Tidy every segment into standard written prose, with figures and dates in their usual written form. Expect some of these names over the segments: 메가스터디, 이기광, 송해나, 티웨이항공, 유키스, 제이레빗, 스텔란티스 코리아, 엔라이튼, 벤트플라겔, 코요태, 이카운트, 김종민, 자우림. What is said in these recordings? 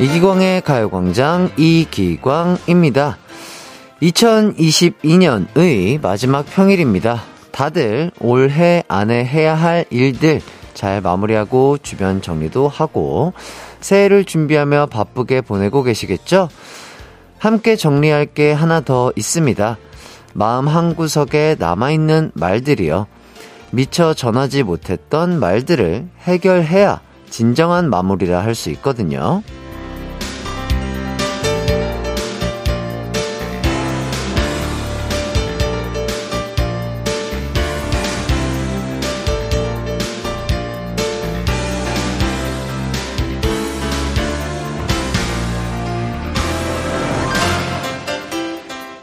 이기광의 가요광장 이기광입니다. 2022년의 마지막 평일입니다. 다들 올해 안에 해야 할 일들 잘 마무리하고 주변 정리도 하고 새해를 준비하며 바쁘게 보내고 계시겠죠? 함께 정리할 게 하나 더 있습니다. 마음 한구석에 남아있는 말들이요. 미처 전하지 못했던 말들을 해결해야 진정한 마무리라 할 수 있거든요.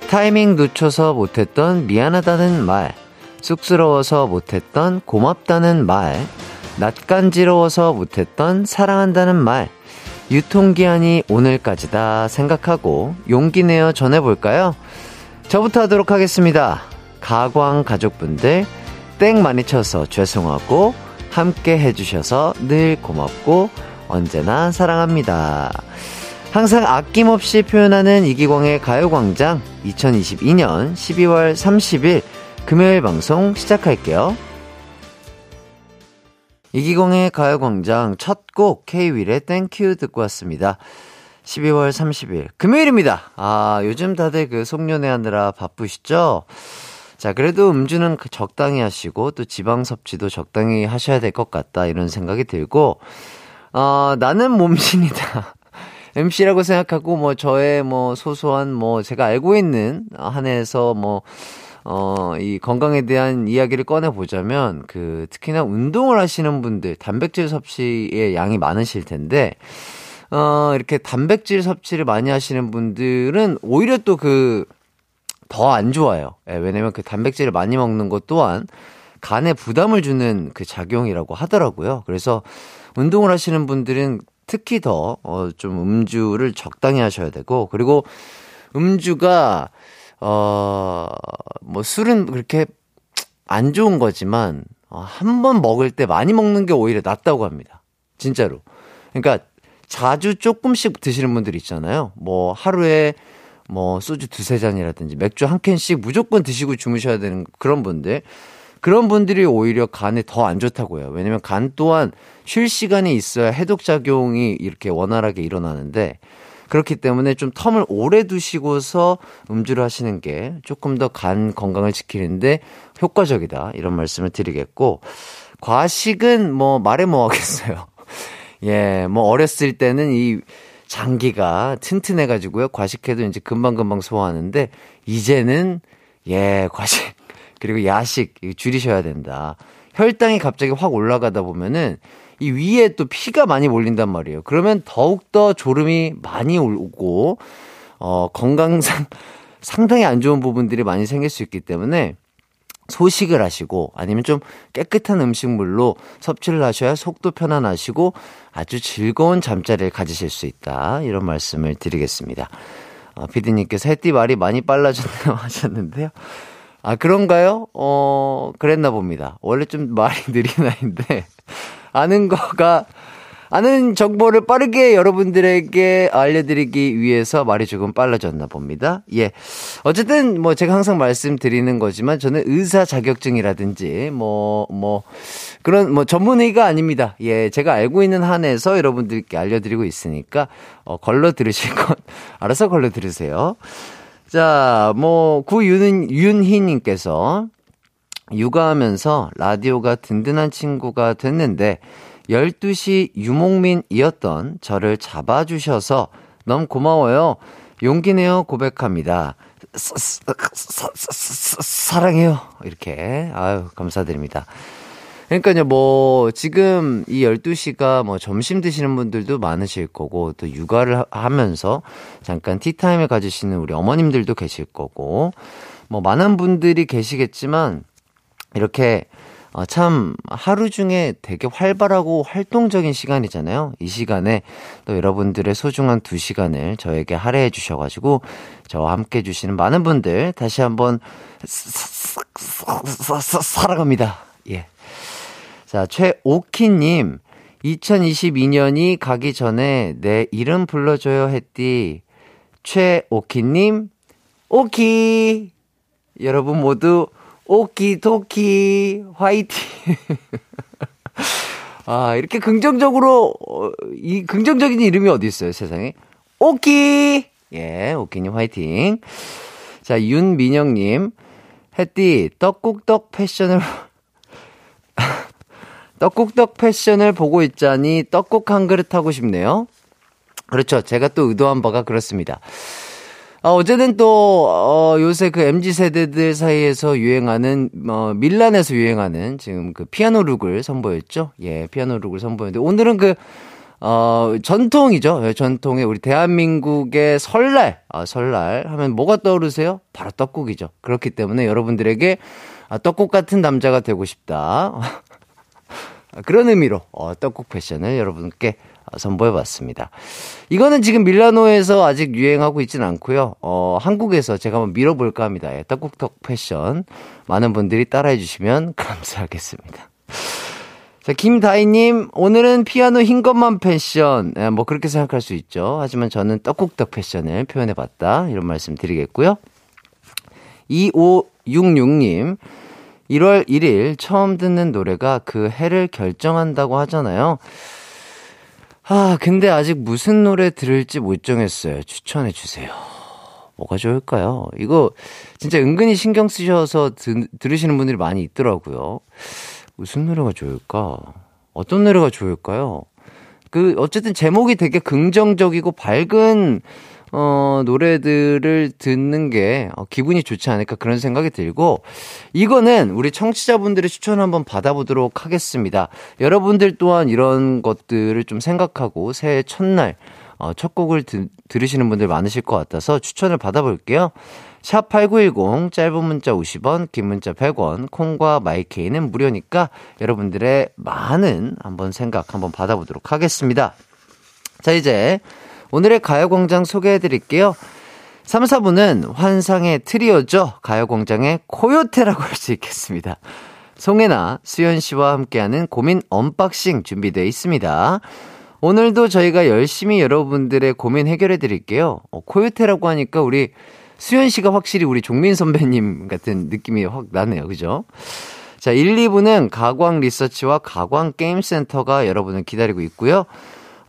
타이밍 놓쳐서 못했던 미안하다는 말, 쑥스러워서 못했던 고맙다는 말, 낯간지러워서 못했던 사랑한다는 말, 유통기한이 오늘까지다 생각하고 용기 내어 전해볼까요? 저부터 하도록 하겠습니다. 가광 가족분들, 땡 많이 쳐서 죄송하고 함께 해주셔서 늘 고맙고 언제나 사랑합니다. 항상 아낌없이 표현하는 이기광의 가요광장 2022년 12월 30일 금요일 방송 시작할게요. 이기광의 가요광장 첫 곡 K-윌의 땡큐 듣고 왔습니다. 12월 30일 금요일입니다. 아, 요즘 다들 그 송년회 하느라 바쁘시죠? 자, 그래도 음주는 적당히 하시고 또 지방 섭취도 적당히 하셔야 될 것 같다 이런 생각이 들고, 나는 몸신이다. MC라고 생각하고, 저의 소소한, 제가 알고 있는 한에서 이 건강에 대한 이야기를 꺼내보자면, 특히나 운동을 하시는 분들, 단백질 섭취의 양이 많으실 텐데, 이렇게 단백질 섭취를 많이 하시는 분들은 오히려 또 더 안 좋아요. 예, 왜냐면 단백질을 많이 먹는 것 또한 간에 부담을 주는 작용이라고 하더라고요. 그래서 운동을 하시는 분들은 특히 더, 좀 음주를 적당히 하셔야 되고, 그리고 음주가, 술은 그렇게 안 좋은 거지만, 한 번 먹을 때 많이 먹는 게 오히려 낫다고 합니다. 진짜로. 그러니까, 자주 조금씩 드시는 분들이 있잖아요. 하루에 소주 2-3잔이라든지 맥주 1캔씩 무조건 드시고 주무셔야 되는 그런 분들. 그런 분들이 오히려 간에 더 안 좋다고 해요. 왜냐면 간 또한 쉴 시간이 있어야 해독작용이 이렇게 원활하게 일어나는데, 그렇기 때문에 좀 텀을 오래 두시고서 음주를 하시는 게 조금 더 간 건강을 지키는데 효과적이다 이런 말씀을 드리겠고, 과식은 말해 뭐하겠어요. 예, 어렸을 때는 이 장기가 튼튼해가지고요, 과식해도 이제 금방금방 소화하는데, 이제는 과식 그리고 야식 줄이셔야 된다. 혈당이 갑자기 확 올라가다 보면은 이 위에 또 피가 많이 몰린단 말이에요. 그러면 더욱더 졸음이 많이 오고, 건강상 상당히 안 좋은 부분들이 많이 생길 수 있기 때문에 소식을 하시고, 아니면 좀 깨끗한 음식물로 섭취를 하셔야 속도 편안하시고 아주 즐거운 잠자리를 가지실 수 있다. 이런 말씀을 드리겠습니다. 피디님께서 햇띠 말이 많이 빨라졌네요 하셨는데요. 아, 그런가요? 그랬나 봅니다. 원래 좀 말이 느린 아이인데, 아는 정보를 빠르게 여러분들에게 알려드리기 위해서 말이 조금 빨라졌나 봅니다. 예. 어쨌든, 제가 항상 말씀드리는 거지만, 저는 의사 자격증이라든지, 그런, 전문의가 아닙니다. 예. 제가 알고 있는 한에서 여러분들께 알려드리고 있으니까, 걸러 들으실 건, 알아서 걸러 들으세요. 자, 구윤희님께서 육아하면서 라디오가 든든한 친구가 됐는데 12시 유목민이었던 저를 잡아주셔서 너무 고마워요. 용기 내어 고백합니다. 사랑해요. 이렇게. 아유, 감사드립니다. 그러니까요, 지금 이 12시가 점심 드시는 분들도 많으실 거고, 또 육아를 하면서 잠깐 티타임을 가지시는 우리 어머님들도 계실 거고, 많은 분들이 계시겠지만, 이렇게, 참, 하루 중에 되게 활발하고 활동적인 시간이잖아요. 이 시간에 또 여러분들의 소중한 2시간을 저에게 할애해 주셔가지고, 저와 함께 해주시는 많은 분들, 다시 한번, 사랑합니다. 예. 자, 최오키님, 2022년이 가기 전에 내 이름 불러줘요 했디. 최오키님, 오키! 여러분 모두 오키도키 화이팅! 아, 이렇게 긍정적으로, 이 긍정적인 이름이 어디 있어요, 세상에? 오키! 예, 오키님 화이팅! 자, 윤민영님, 햇띠, 떡국떡 패션을, 떡국떡 패션을 보고 있자니 떡국 한 그릇 하고 싶네요. 그렇죠. 제가 또 의도한 바가 그렇습니다. 아, 어제는 또 요새 그 MZ세대들 사이에서 유행하는 밀란에서 유행하는 지금 그 피아노룩을 선보였죠. 예, 피아노룩을 선보였는데 오늘은 그 전통이죠. 전통의 우리 대한민국의 설날. 아, 설날 하면 뭐가 떠오르세요? 바로 떡국이죠. 그렇기 때문에 여러분들에게 아, 떡국 같은 남자가 되고 싶다. 그런 의미로 떡국 패션을 여러분께 선보여봤습니다. 이거는 지금 밀라노에서 아직 유행하고 있진 않고요. 한국에서 제가 한번 밀어볼까 합니다. 예, 떡국떡 패션 많은 분들이 따라해 주시면 감사하겠습니다. 자, 김다희님, 오늘은 피아노 흰 것만 패션. 예, 뭐 그렇게 생각할 수 있죠. 하지만 저는 떡국떡 패션을 표현해봤다, 이런 말씀 드리겠고요. 2566님, 1월 1일 처음 듣는 노래가 그 해를 결정한다고 하잖아요. 아, 근데 아직 무슨 노래 들을지 못 정했어요. 추천해 주세요. 뭐가 좋을까요? 이거 진짜 은근히 신경 쓰셔서 들으시는 분들이 많이 있더라고요. 무슨 노래가 좋을까? 어떤 노래가 좋을까요? 그 어쨌든 제목이 되게 긍정적이고 밝은 노래들을 듣는 게 기분이 좋지 않을까, 그런 생각이 들고, 이거는 우리 청취자분들의 추천을 한번 받아보도록 하겠습니다. 여러분들 또한 이런 것들을 좀 생각하고 새해 첫날 첫 곡을 들으시는 분들 많으실 것 같아서 추천을 받아볼게요. 샵8910, 짧은 문자 50원, 긴 문자 100원, 콩과 마이케이는 무료니까 여러분들의 많은 한번 생각 한번 받아보도록 하겠습니다. 자, 이제 오늘의 가요광장 소개해드릴게요. 3, 4부는 환상의 트리오죠. 가요광장의 코요테라고 할 수 있겠습니다. 송해나, 수연씨와 함께하는 고민 언박싱 준비되어 있습니다. 오늘도 저희가 열심히 여러분들의 고민 해결해드릴게요. 코요테라고 하니까 우리 수연씨가 확실히 우리 종민 선배님 같은 느낌이 확 나네요. 그죠? 자, 1, 2부는 가광 리서치와 가광 게임센터가 여러분을 기다리고 있고요.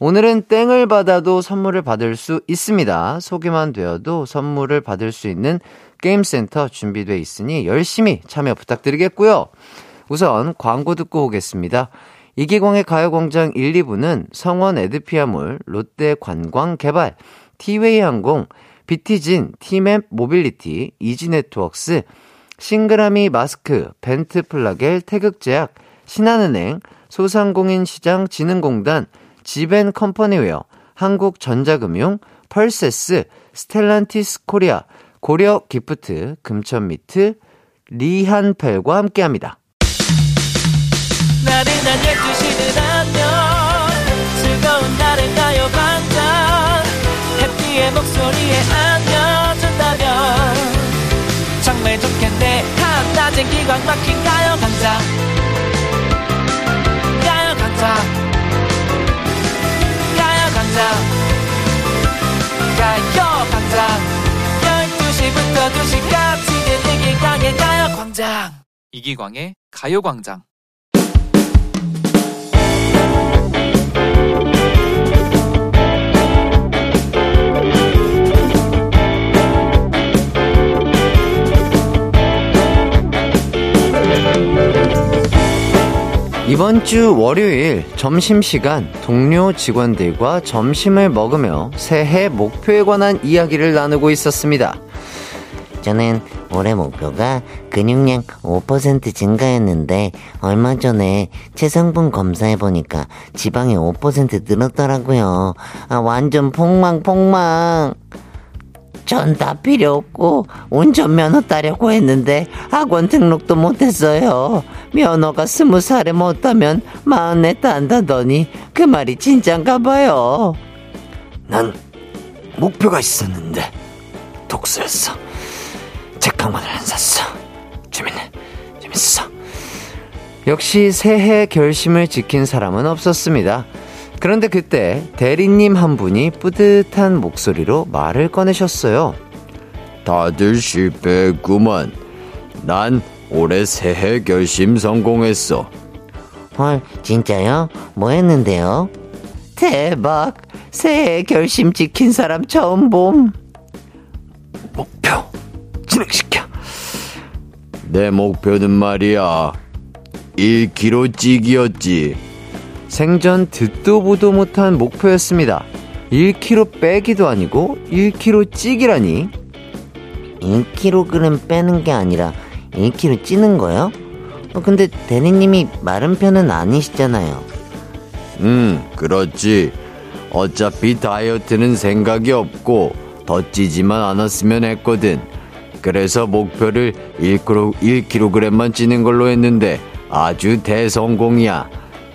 오늘은 땡을 받아도 선물을 받을 수 있습니다. 소개만 되어도 선물을 받을 수 있는 게임센터 준비되어 있으니 열심히 참여 부탁드리겠고요. 우선 광고 듣고 오겠습니다. 이기광의 가요광장 1, 2부는 성원 에드피아몰, 롯데관광개발, 티웨이항공, 비티진, 티맵 모빌리티, 이지네트웍스, 싱그라미 마스크, 벤트플라겔, 태극제약, 신한은행, 소상공인시장진흥공단, 지벤컴퍼니웨어, 한국전자금융, 펄세스, 스텔란티스 코리아, 고려기프트, 금천미트, 리한펠과 함께합니다. 나른한 12시는 안녕, 즐거운 날을 가요광장, 해피의 목소리에 안겨준다면 정말 좋겠네. 한낮엔 기광 막힌 가요광장, 가요광장, 가요광장 12시부터 2시까지는 이기광의 가요광장. 이기광의 가요광장. 이번 주 월요일 점심시간, 동료 직원들과 점심을 먹으며 새해 목표에 관한 이야기를 나누고 있었습니다. 저는 올해 목표가 근육량 5% 증가였는데 얼마 전에 체성분 검사해보니까 지방이 5% 늘었더라고요. 아, 완전 폭망. 전 다 필요 없고 운전면허 따려고 했는데 학원 등록도 못했어요. 면허가 20살에 못 따면 40에 딴다더니 그 말이 진짠가 봐요. 난 목표가 있었는데 독서였어. 책 한 권을 안 샀어. 재밌어. 역시 새해 결심을 지킨 사람은 없었습니다. 그런데 그때 대리님 한 분이 뿌듯한 목소리로 말을 꺼내셨어요. 다들 실패했구만. 난 올해 새해 결심 성공했어. 헐, 진짜요? 뭐 했는데요? 대박! 새해 결심 지킨 사람 처음 봄. 목표 진행시켜. 내 목표는 말이야 1kg 찌기였지. 생전 듣도 보도 못한 목표였습니다. 1kg 빼기도 아니고 1kg 찌기라니. 1kg 빼는 게 아니라 1kg 찌는 거요? 근데 대리님이 마른 편은 아니시잖아요. 그렇지. 어차피 다이어트는 생각이 없고 더 찌지만 않았으면 했거든. 그래서 목표를 1kg만 찌는 걸로 했는데 아주 대성공이야.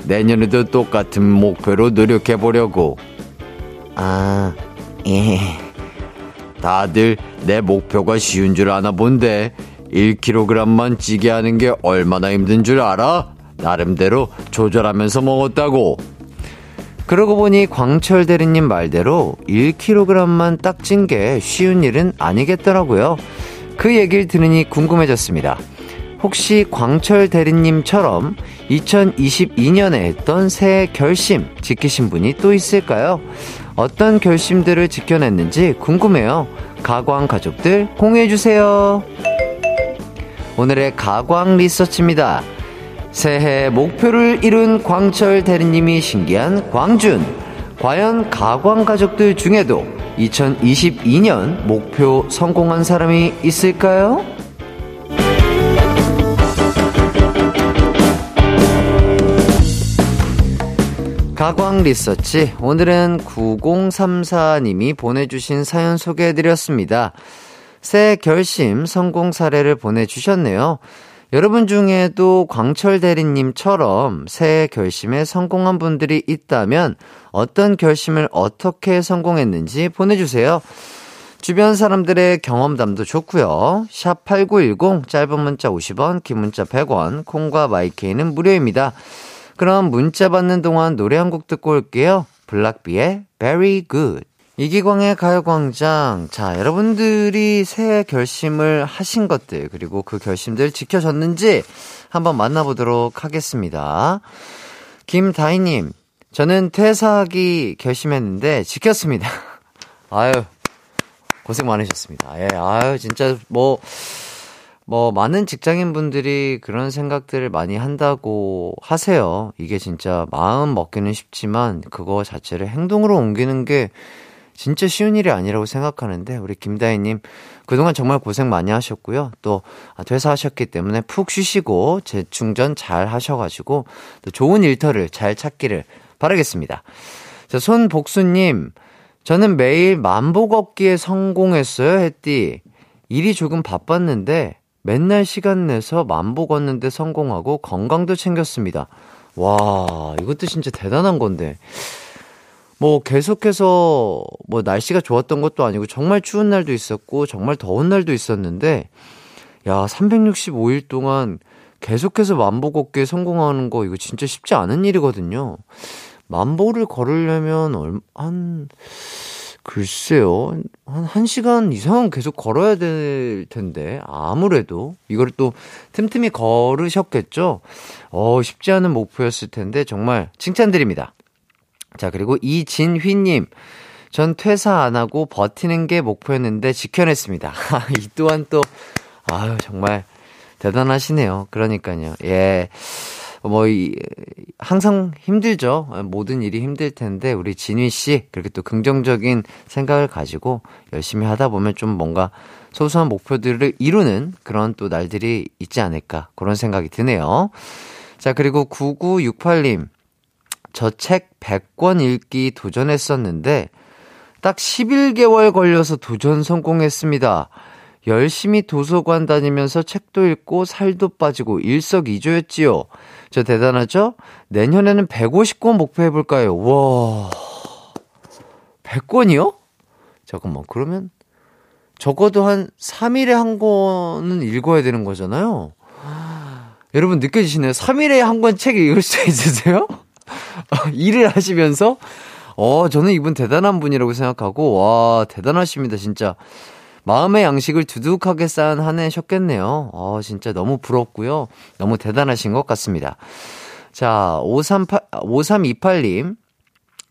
내년에도 똑같은 목표로 노력해보려고. 아, 예. 다들 내 목표가 쉬운 줄 아나 본데 1kg만 찌게 하는 게 얼마나 힘든 줄 알아? 나름대로 조절하면서 먹었다고. 그러고 보니 광철 대리님 말대로 1kg만 딱 찐 게 쉬운 일은 아니겠더라고요. 그 얘기를 들으니 궁금해졌습니다. 혹시 광철 대리님처럼 2022년에 했던 새해 결심 지키신 분이 또 있을까요? 어떤 결심들을 지켜냈는지 궁금해요. 가광 가족들 공유해주세요. 오늘의 가광 리서치입니다. 새해 목표를 이룬 광철 대리님이 신기한 광준. 과연 가광 가족들 중에도 2022년 목표 성공한 사람이 있을까요? 가광 리서치, 오늘은 9034님이 보내주신 사연 소개해드렸습니다. 새해 결심 성공 사례를 보내주셨네요. 여러분 중에도 광철 대리님처럼 새해 결심에 성공한 분들이 있다면 어떤 결심을 어떻게 성공했는지 보내주세요. 주변 사람들의 경험담도 좋고요. 샵 8910, 짧은 문자 50원, 긴 문자 100원, 콩과 마이케이는 무료입니다. 그럼 문자 받는 동안 노래 한 곡 듣고 올게요. 블락비의 Very Good. 이기광의 가요광장. 자, 여러분들이 새해 결심을 하신 것들, 그리고 그 결심들 지켜졌는지 한번 만나보도록 하겠습니다. 김다희님, 저는 퇴사하기 결심했는데 지켰습니다. 아유, 고생 많으셨습니다. 예, 아유, 진짜 뭐 많은 직장인분들이 그런 생각들을 많이 한다고 하세요. 이게 진짜 마음 먹기는 쉽지만 그거 자체를 행동으로 옮기는 게 진짜 쉬운 일이 아니라고 생각하는데, 우리 김다희님 그동안 정말 고생 많이 하셨고요. 또 퇴사하셨기 때문에 푹 쉬시고 재충전 잘 하셔가지고 또 좋은 일터를 잘 찾기를 바라겠습니다. 자, 손복수님, 저는 매일 만보 걷기에 성공했어요. 했디. 일이 조금 바빴는데 맨날 시간 내서 만보 걷는데 성공하고 건강도 챙겼습니다. 와, 이것도 진짜 대단한 건데. 뭐 계속해서 뭐 날씨가 좋았던 것도 아니고 정말 추운 날도 있었고 정말 더운 날도 있었는데, 야, 365일 동안 계속해서 만보 걷기에 성공하는 거, 이거 진짜 쉽지 않은 일이거든요. 만보를 걸으려면 한, 글쎄요, 한 1시간 이상은 계속 걸어야 될 텐데, 아무래도 이걸 또 틈틈이 걸으셨겠죠. 쉽지 않은 목표였을 텐데 정말 칭찬드립니다. 자, 그리고 이진휘님, 전 퇴사 안 하고 버티는 게 목표였는데 지켜냈습니다. 이 또한 또, 아유, 정말 대단하시네요. 그러니까요. 예. 항상 힘들죠. 모든 일이 힘들 텐데, 우리 진휘 씨, 그렇게 또 긍정적인 생각을 가지고 열심히 하다 보면 좀 뭔가 소소한 목표들을 이루는 그런 또 날들이 있지 않을까, 그런 생각이 드네요. 자, 그리고 9968님, 저 책 100권 읽기 도전했었는데 딱 11개월 걸려서 도전 성공했습니다. 열심히 도서관 다니면서 책도 읽고 살도 빠지고 일석이조였지요. 저 대단하죠? 내년에는 150권 목표해볼까요? 와, 100권이요? 잠깐만, 그러면 적어도 한 3일에 한 권은 읽어야 되는 거잖아요. 여러분 느껴지시나요? 3일에 한 권 책 읽을 수 있으세요? 일을 하시면서? 저는 이분 대단한 분이라고 생각하고, 와, 대단하십니다, 진짜. 마음의 양식을 두둑하게 쌓은 한 해셨겠네요. 진짜 너무 부럽고요. 너무 대단하신 것 같습니다. 자, 5328님.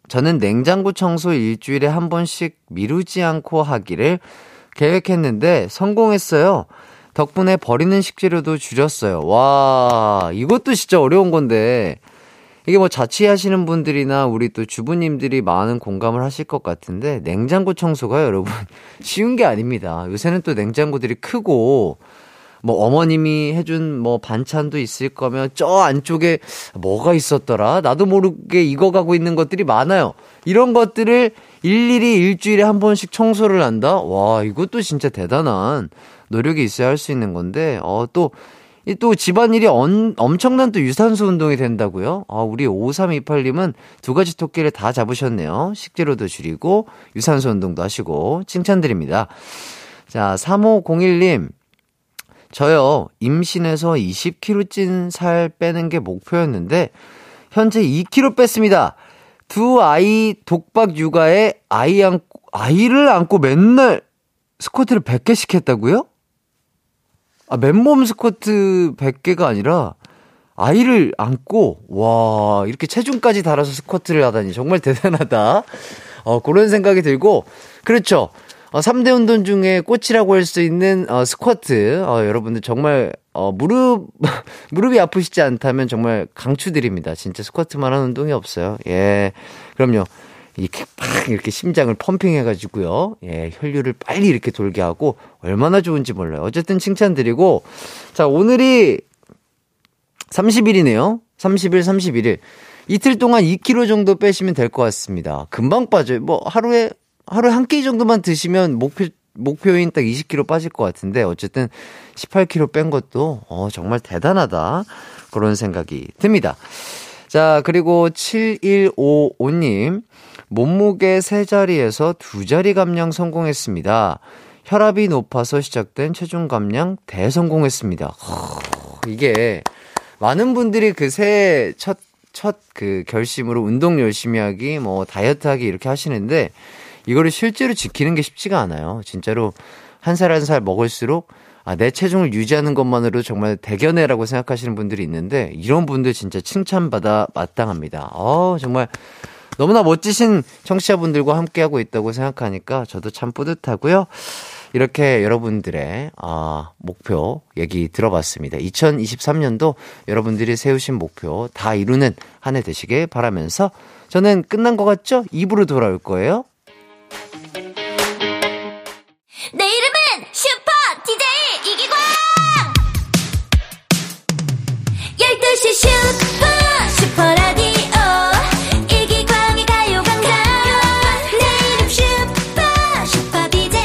저는 냉장고 청소 일주일에 한 번씩 미루지 않고 하기를 계획했는데 성공했어요. 덕분에 버리는 식재료도 줄였어요. 와, 이것도 진짜 어려운 건데. 이게 뭐 자취하시는 분들이나 우리 또 주부님들이 많은 공감을 하실 것 같은데, 냉장고 청소가 여러분 쉬운 게 아닙니다. 요새는 또 냉장고들이 크고, 뭐 어머님이 해준 뭐 반찬도 있을 거면 저 안쪽에 뭐가 있었더라? 나도 모르게 익어가고 있는 것들이 많아요. 이런 것들을 일일이 일주일에 한 번씩 청소를 한다? 와, 이것도 진짜 대단한 노력이 있어야 할 수 있는 건데, 또 집안일이 엄청난 또 유산소 운동이 된다고요? 우리 5328님은 두 가지 토끼를 다 잡으셨네요. 식재료도 줄이고 유산소 운동도 하시고 칭찬드립니다. 자, 3501님. 저요, 임신해서 20kg 찐 살 빼는 게 목표였는데 현재 2kg 뺐습니다. 두 아이 독박 육아에 아이를 안고 맨날 스쿼트를 100개씩 했다고요? 맨몸 스쿼트 100개가 아니라 아이를 안고, 와, 이렇게 체중까지 달아서 스쿼트를 하다니 정말 대단하다. 그런 생각이 들고, 그렇죠. 3대 운동 중에 꽃이라고 할 수 있는 스쿼트. 여러분들 정말 무릎이 아프시지 않다면 정말 강추드립니다. 진짜 스쿼트만 하는 운동이 없어요. 예, 그럼요. 이렇게 팍 이렇게 심장을 펌핑해가지고요. 예, 혈류를 빨리 이렇게 돌게 하고 얼마나 좋은지 몰라요. 어쨌든 칭찬드리고, 자, 오늘이 30일이네요. 30일, 31일. 이틀 동안 2kg 정도 빼시면 될 것 같습니다. 금방 빠져요. 뭐 하루에 한 끼 정도만 드시면 목표인 딱 20kg 빠질 것 같은데, 어쨌든 18kg 뺀 것도 정말 대단하다, 그런 생각이 듭니다. 자, 그리고 7155님. 몸무게 3자리에서 2자리 감량 성공했습니다. 혈압이 높아서 시작된 체중 감량 대성공했습니다. 이게 많은 분들이 그새 첫 결심으로 운동 열심히 하기, 뭐 다이어트 하기 이렇게 하시는데, 이거를 실제로 지키는 게 쉽지가 않아요. 진짜로 한 살 한 살 먹을수록 내 체중을 유지하는 것만으로 정말 대견해라고 생각하시는 분들이 있는데, 이런 분들 진짜 칭찬받아 마땅합니다. 정말 너무나 멋지신 청취자분들과 함께하고 있다고 생각하니까 저도 참 뿌듯하고요. 이렇게 여러분들의 목표 얘기 들어봤습니다. 2023년도 여러분들이 세우신 목표 다 이루는 한 해 되시길 바라면서, 저는 끝난 것 같죠? 2부로 돌아올 거예요. 내 이름은 슈퍼 DJ 이기광. 12시 슈퍼라디오 이기광의 가요광장. 내 이름 슈퍼 DJ.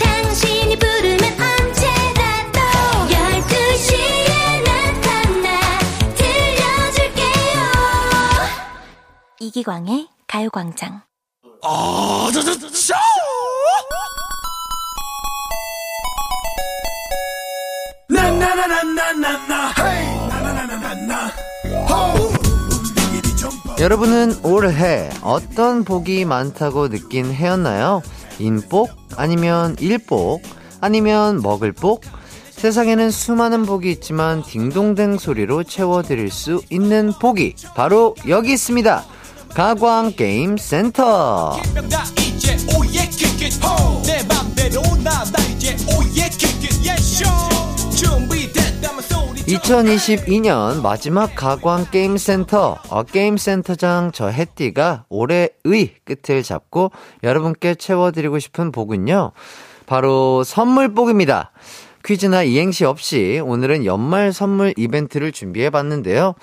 당신이 부르면 언제나 또 12시에 나타나 들려줄게요. 이기광의 가요광장. 여러분은 올해 어떤 복이 많다고 느낀 해였나요? 인복? 아니면 일복? 아니면 먹을 복? 세상에는 수많은 복이 있지만 딩동댕 소리로 채워드릴 수 있는 복이 바로 여기 있습니다. 가광게임센터. 준비 2022년 마지막 가광게임센터, 게임센터장 저 해띠가 올해의 끝을 잡고 여러분께 채워드리고 싶은 복은요, 바로 선물복입니다. 퀴즈나 이행시 없이 오늘은 연말 선물 이벤트를 준비해봤는데요.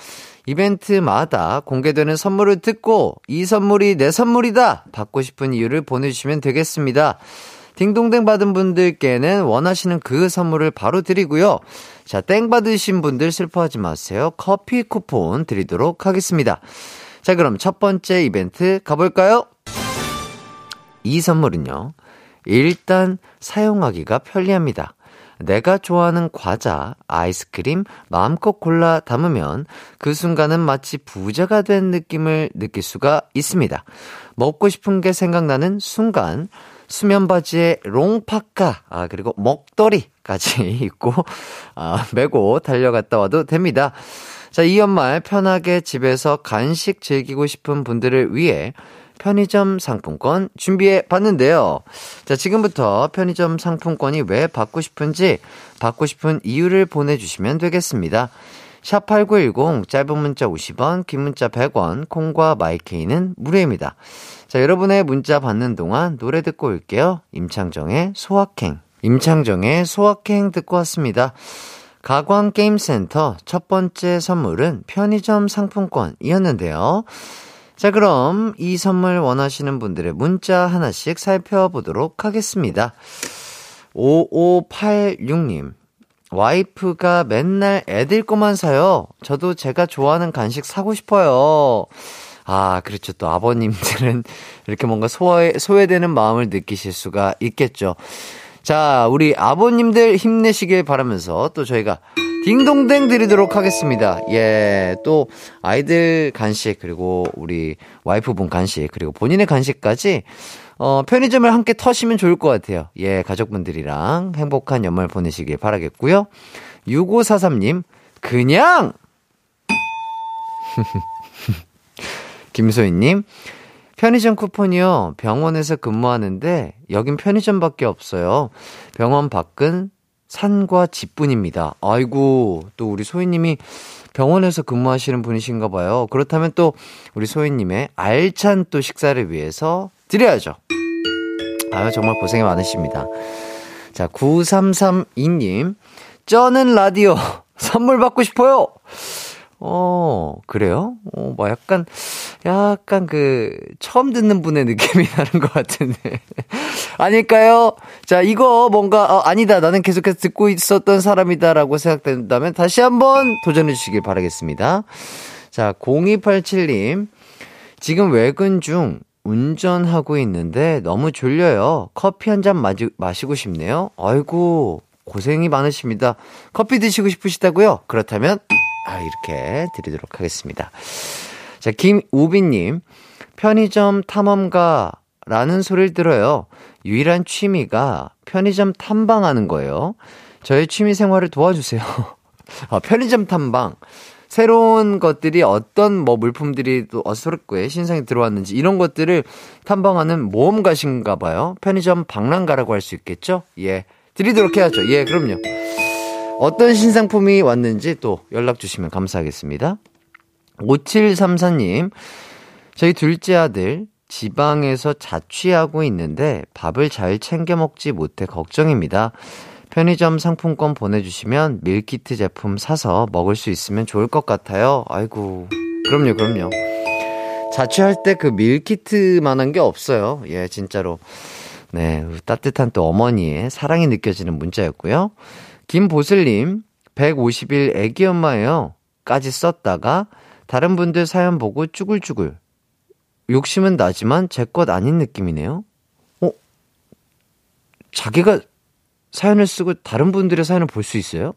이벤트마다 공개되는 선물을 듣고 이 선물이 내 선물이다, 받고 싶은 이유를 보내주시면 되겠습니다. 딩동댕 받은 분들께는 원하시는 그 선물을 바로 드리고요. 자, 땡 받으신 분들 슬퍼하지 마세요. 커피 쿠폰 드리도록 하겠습니다. 자, 그럼 첫 번째 이벤트 가볼까요? 이 선물은요, 일단 사용하기가 편리합니다. 내가 좋아하는 과자, 아이스크림, 마음껏 골라 담으면 그 순간은 마치 부자가 된 느낌을 느낄 수가 있습니다. 먹고 싶은 게 생각나는 순간, 수면 바지에 롱파카, 그리고 먹더리까지 입고, 메고 달려갔다 와도 됩니다. 자, 이 연말 편하게 집에서 간식 즐기고 싶은 분들을 위해 편의점 상품권 준비해 봤는데요. 자, 지금부터 편의점 상품권이 왜 받고 싶은지, 받고 싶은 이유를 보내주시면 되겠습니다. 샵8910, 짧은 문자 50원, 긴 문자 100원, 콩과 마이케이는 무료입니다. 자, 여러분의 문자 받는 동안 노래 듣고 올게요. 임창정의 소확행. 임창정의 소확행 듣고 왔습니다. 가광게임센터 첫 번째 선물은 편의점 상품권이었는데요. 자, 그럼 이 선물 원하시는 분들의 문자 하나씩 살펴보도록 하겠습니다. 5586님, 와이프가 맨날 애들 것만 사요. 저도 제가 좋아하는 간식 사고 싶어요. 그렇죠. 또 아버님들은 이렇게 뭔가 소외되는 마음을 느끼실 수가 있겠죠. 자, 우리 아버님들 힘내시길 바라면서 또 저희가 딩동댕 드리도록 하겠습니다. 예, 또 아이들 간식, 그리고 우리 와이프분 간식, 그리고 본인의 간식까지 편의점을 함께 터시면 좋을 것 같아요. 예, 가족분들이랑 행복한 연말 보내시길 바라겠고요. 6543님, 그냥! 김소희님, 편의점 쿠폰이요. 병원에서 근무하는데 여긴 편의점밖에 없어요. 병원 밖은 산과 집뿐입니다. 아이고, 또 우리 소희님이 병원에서 근무하시는 분이신가 봐요. 그렇다면 또 우리 소희님의 알찬 또 식사를 위해서 드려야죠. 아유, 정말 고생이 많으십니다. 자, 9332님, 쩌는 라디오 선물 받고 싶어요. 그래요? 뭐 약간 처음 듣는 분의 느낌이 나는 것 같은데. 아닐까요? 자, 이거 뭔가, 아니다. 나는 계속해서 듣고 있었던 사람이다라고 생각된다면 다시 한번 도전해주시길 바라겠습니다. 자, 0287님. 지금 외근 중 운전하고 있는데 너무 졸려요. 커피 한 잔 마시고 싶네요. 아이고, 고생이 많으십니다. 커피 드시고 싶으시다고요? 그렇다면, 이렇게 드리도록 하겠습니다. 자, 김우빈님, 편의점 탐험가라는 소리를 들어요. 유일한 취미가 편의점 탐방하는 거예요. 저의 취미 생활을 도와주세요. 편의점 탐방. 새로운 것들이 어떤 물품들이 또 어설프게 신상이 들어왔는지 이런 것들을 탐방하는 모험가신가 봐요. 편의점 박람가라고 할 수 있겠죠? 예, 드리도록 해야죠. 예, 그럼요. 어떤 신상품이 왔는지 또 연락 주시면 감사하겠습니다. 5734님, 저희 둘째 아들 지방에서 자취하고 있는데 밥을 잘 챙겨 먹지 못해 걱정입니다. 편의점 상품권 보내주시면 밀키트 제품 사서 먹을 수 있으면 좋을 것 같아요. 아이고, 그럼요. 자취할 때 그 밀키트만한 게 없어요. 예, 진짜로. 네, 따뜻한 또 어머니의 사랑이 느껴지는 문자였고요. 김보슬님, 150일 애기 엄마예요. 까지 썼다가 다른 분들 사연 보고 쭈글쭈글. 욕심은 나지만 제 것 아닌 느낌이네요. 자기가 사연을 쓰고 다른 분들의 사연을 볼 수 있어요?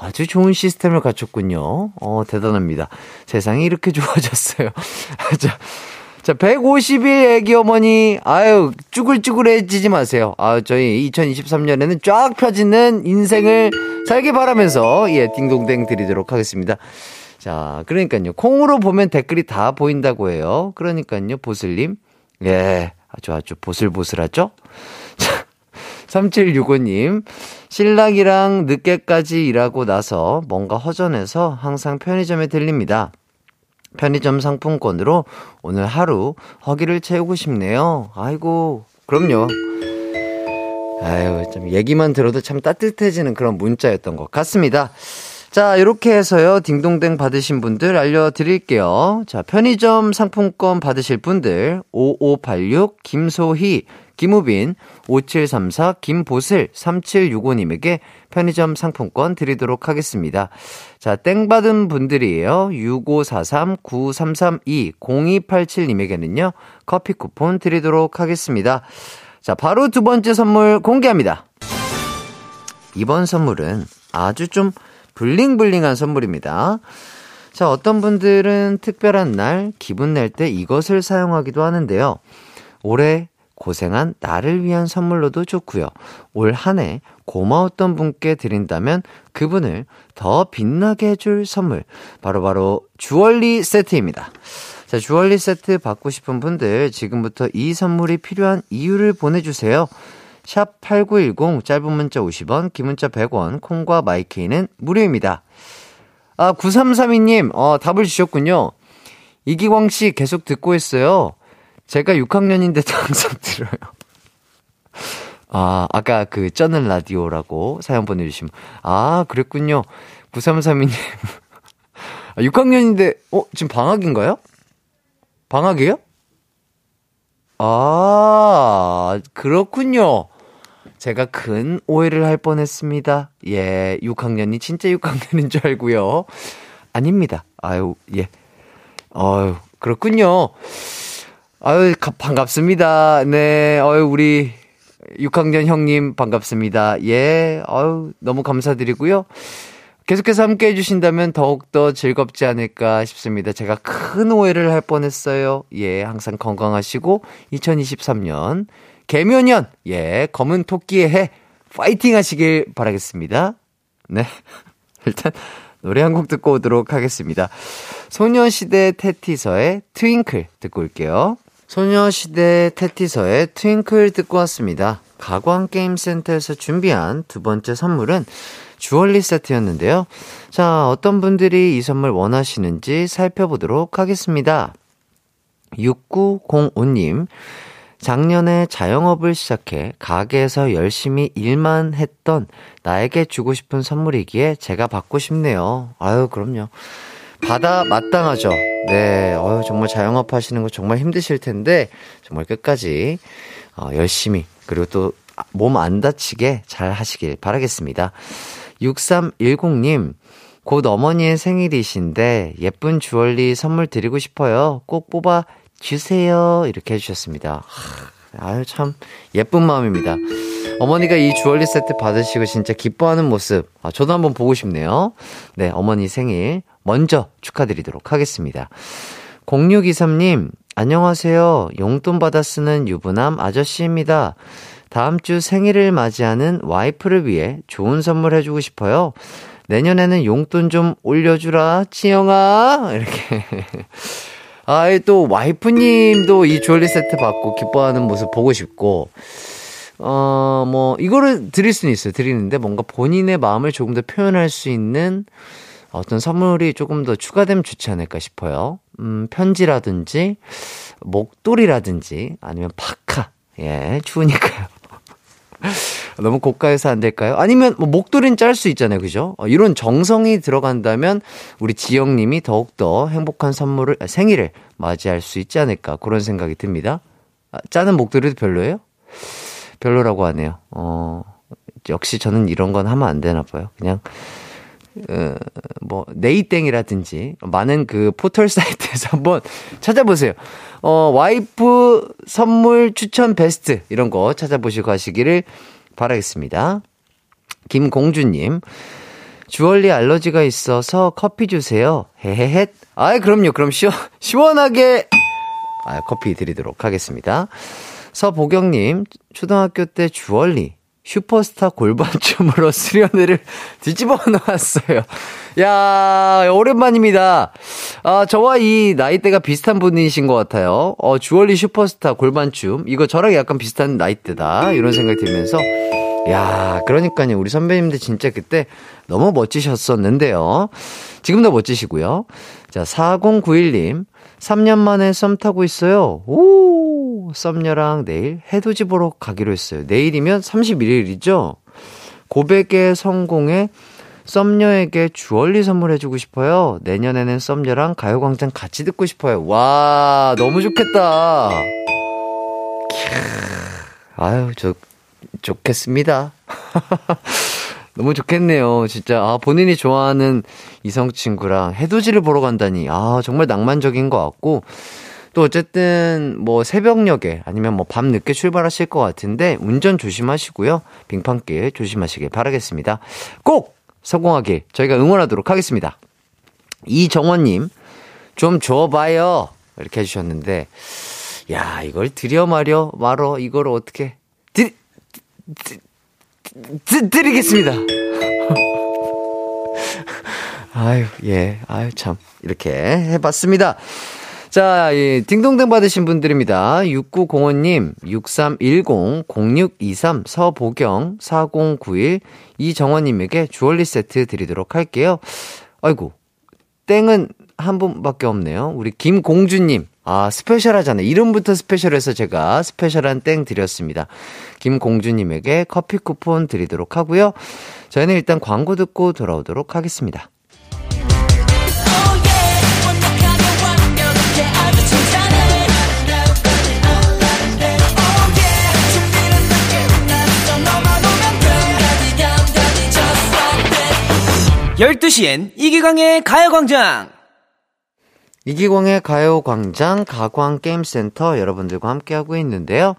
아주 좋은 시스템을 갖췄군요. 대단합니다. 세상이 이렇게 좋아졌어요. 자, 150일 애기 어머니, 쭈글쭈글해지지 마세요. 저희 2023년에는 쫙 펴지는 인생을 살기 바라면서, 예, 딩동댕 드리도록 하겠습니다. 자, 그러니까요. 콩으로 보면 댓글이 다 보인다고 해요. 그러니까요, 보슬님. 예, 아주 보슬보슬하죠? 자, 3765님. 신랑이랑 늦게까지 일하고 나서 뭔가 허전해서 항상 편의점에 들립니다. 편의점 상품권으로 오늘 하루 허기를 채우고 싶네요. 아이고, 그럼요. 참 얘기만 들어도 참 따뜻해지는 그런 문자였던 것 같습니다. 자, 이렇게 해서요, 딩동댕 받으신 분들 알려드릴게요. 자, 편의점 상품권 받으실 분들 5586 김소희, 김우빈, 5734 김보슬, 3765님에게 편의점 상품권 드리도록 하겠습니다. 자, 땡 받은 분들이에요. 6543 9332 0287님에게는요 커피 쿠폰 드리도록 하겠습니다. 자, 바로 두 번째 선물 공개합니다. 이번 선물은 아주 좀 블링블링한 선물입니다. 자, 어떤 분들은 특별한 날, 기분 낼 때 이것을 사용하기도 하는데요. 올해 고생한 나를 위한 선물로도 좋고요. 올 한 해 고마웠던 분께 드린다면 그분을 더 빛나게 해줄 선물, 바로 주얼리 세트입니다. 자, 주얼리 세트 받고 싶은 분들 지금부터 이 선물이 필요한 이유를 보내주세요. 샵 8910, 짧은 문자 50원, 긴 문자 100원, 콩과 마이케이는 무료입니다. 아, 9332님, 답을 주셨군요. 이기광 씨 계속 듣고 있어요. 제가 6학년인데도 항상 들어요. 아, 아까 그 쩌는 라디오라고 사연 보내주시면, 아, 그랬군요. 9332님. 아, 6학년인데, 지금 방학인가요? 방학이에요? 아, 그렇군요. 제가 큰 오해를 할 뻔했습니다. 예, 6학년이 진짜 6학년인 줄 알고요. 아닙니다. 아유, 예. 아유, 그렇군요. 아유, 반갑습니다. 네, 아유, 우리 6학년 형님 반갑습니다. 예, 아유, 너무 감사드리고요. 계속해서 함께 해주신다면 더욱더 즐겁지 않을까 싶습니다. 제가 큰 오해를 할 뻔했어요. 예, 항상 건강하시고 2023년 개묘년, 예, 검은 토끼의 해 파이팅 하시길 바라겠습니다. 네, 일단 노래 한 곡 듣고 오도록 하겠습니다. 소녀시대 테티서의 트윙클 듣고 올게요. 소녀시대 테티서의 트윙클 듣고 왔습니다. 가광게임센터에서 준비한 두 번째 선물은 주얼리 세트였는데요. 자, 어떤 분들이 이 선물 원하시는지 살펴보도록 하겠습니다. 6905님, 작년에 자영업을 시작해 가게에서 열심히 일만 했던 나에게 주고 싶은 선물이기에 제가 받고 싶네요. 아유, 그럼요. 받아 마땅하죠. 네, 정말 자영업 하시는 거 정말 힘드실 텐데 정말 끝까지 열심히, 그리고 또 몸 안 다치게 잘 하시길 바라겠습니다. 6310님, 곧 어머니의 생일이신데 예쁜 주얼리 선물 드리고 싶어요. 꼭 뽑아 주세요. 이렇게 해주셨습니다. 아유, 참 예쁜 마음입니다. 어머니가 이 주얼리 세트 받으시고 진짜 기뻐하는 모습, 아, 저도 한번 보고 싶네요. 네, 어머니 생일 먼저 축하드리도록 하겠습니다. 0623님, 안녕하세요. 용돈 받아 쓰는 유부남 아저씨입니다. 다음 주 생일을 맞이하는 와이프를 위해 좋은 선물 해주고 싶어요. 내년에는 용돈 좀 올려주라, 지영아. 이렇게. 아, 또 와이프님도 이 주얼리 세트 받고 기뻐하는 모습 보고 싶고, 이거를 드릴 수는 있어요. 드리는데 뭔가 본인의 마음을 조금 더 표현할 수 있는 어떤 선물이 조금 더 추가되면 좋지 않을까 싶어요. 편지라든지, 목도리라든지, 아니면 파카. 예, 추우니까요. 너무 고가해서 안 될까요? 아니면 뭐 목도리는 짤 수 있잖아요, 그죠? 이런 정성이 들어간다면 우리 지영님이 더욱더 행복한 선물을, 생일을 맞이할 수 있지 않을까, 그런 생각이 듭니다. 아, 짜는 목도리도 별로예요? 별로라고 하네요. 역시 저는 이런 건 하면 안 되나 봐요. 그냥 네이땡이라든지 많은 그 포털 사이트에서 한번 찾아보세요. 와이프 선물 추천 베스트, 이런 거 찾아보시고 하시기를 바라겠습니다. 김공주님, 주얼리 알러지가 있어서 커피 주세요. 헤헤헷. 아이, 그럼요. 그럼 시원하게 커피 드리도록 하겠습니다. 서보경님, 초등학교 때 주얼리 슈퍼스타 골반춤으로 수련회를 뒤집어 놓았어요. 야, 오랜만입니다. 아, 저와 이 나이대가 비슷한 분이신 것 같아요. 주얼리 슈퍼스타 골반춤, 이거 저랑 약간 비슷한 나이대다, 이런 생각이 들면서. 야, 그러니까요. 우리 선배님들 진짜 그때 너무 멋지셨었는데요. 지금도 멋지시고요. 자, 4091님, 3년 만에 썸 타고 있어요. 오, 썸녀랑 내일 해돋이 보러 가기로 했어요. 내일이면 31일이죠. 고백에 성공해 썸녀에게 주얼리 선물해주고 싶어요. 내년에는 썸녀랑 가요광장 같이 듣고 싶어요. 와, 너무 좋겠다. 아유, 좋겠습니다. 너무 좋겠네요. 진짜, 아, 본인이 좋아하는 이성친구랑 해돋이를 보러 간다니, 아, 정말 낭만적인 것 같고, 또 어쨌든 뭐 새벽녘에 아니면 뭐 밤 늦게 출발하실 것 같은데 운전 조심하시고요. 빙판길 조심하시길 바라겠습니다. 꼭 성공하길 저희가 응원하도록 하겠습니다. 이정원님, 좀 줘봐요. 이렇게 해주셨는데, 야, 이걸 드려 말어, 이걸 어떻게, 드리겠습니다. 아유, 예, 아유, 참. 이렇게 해봤습니다. 자, 예, 딩동댕 받으신 분들입니다. 6905님, 6310, 0623, 서보경, 4091, 이정원님에게 주얼리 세트 드리도록 할게요. 아이고, 땡은 한 분밖에 없네요. 우리 김공주님. 아, 스페셜하잖아요. 이름부터 스페셜해서 제가 스페셜한 땡 드렸습니다. 김공주님에게 커피 쿠폰 드리도록 하고요. 저희는 일단 광고 듣고 돌아오도록 하겠습니다. 이기광의 가요광장! 이기광의 가요광장 가광게임센터 여러분들과 함께하고 있는데요.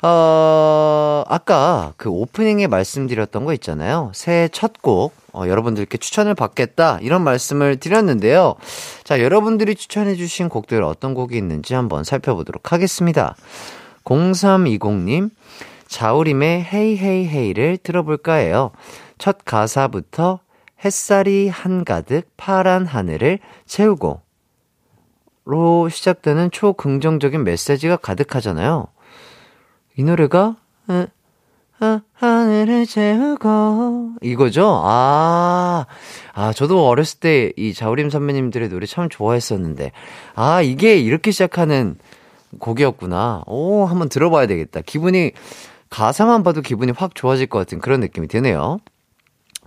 아까 그 오프닝에 말씀드렸던 거 있잖아요. 새해 첫 곡, 여러분들께 추천을 받겠다, 이런 말씀을 드렸는데요. 자, 여러분들이 추천해주신 곡들 어떤 곡이 있는지 한번 살펴보도록 하겠습니다. 0320님, 자우림의 헤이 헤이 헤이를 들어볼까 해요. 첫 가사부터 햇살이 한가득 파란 하늘을 채우고 로 시작되는 초긍정적인 메시지가 가득하잖아요. 이 노래가 하늘을 채우고 이거죠? 아 저도 어렸을 때 이 자우림 선배님들의 노래 참 좋아했었는데, 아, 이게 이렇게 시작하는 곡이었구나. 오, 한번 들어봐야 되겠다. 기분이, 가사만 봐도 기분이 확 좋아질 것 같은 그런 느낌이 드네요.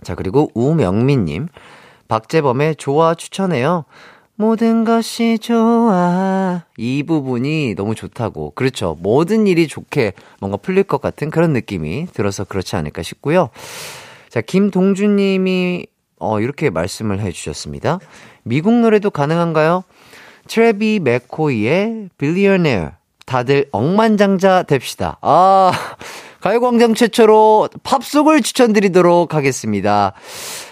자, 그리고 우명민님, 박재범의 좋아 추천해요. 모든 것이 좋아, 이 부분이 너무 좋다고. 그렇죠, 모든 일이 좋게 뭔가 풀릴 것 같은 그런 느낌이 들어서 그렇지 않을까 싶고요. 자, 김동준님이 이렇게 말씀을 해주셨습니다. 미국 노래도 가능한가요? 트래비 맥코이의 Billionaire, 다들 억만장자 됩시다. 아, 가요광장 최초로 팝송을 추천드리도록 하겠습니다.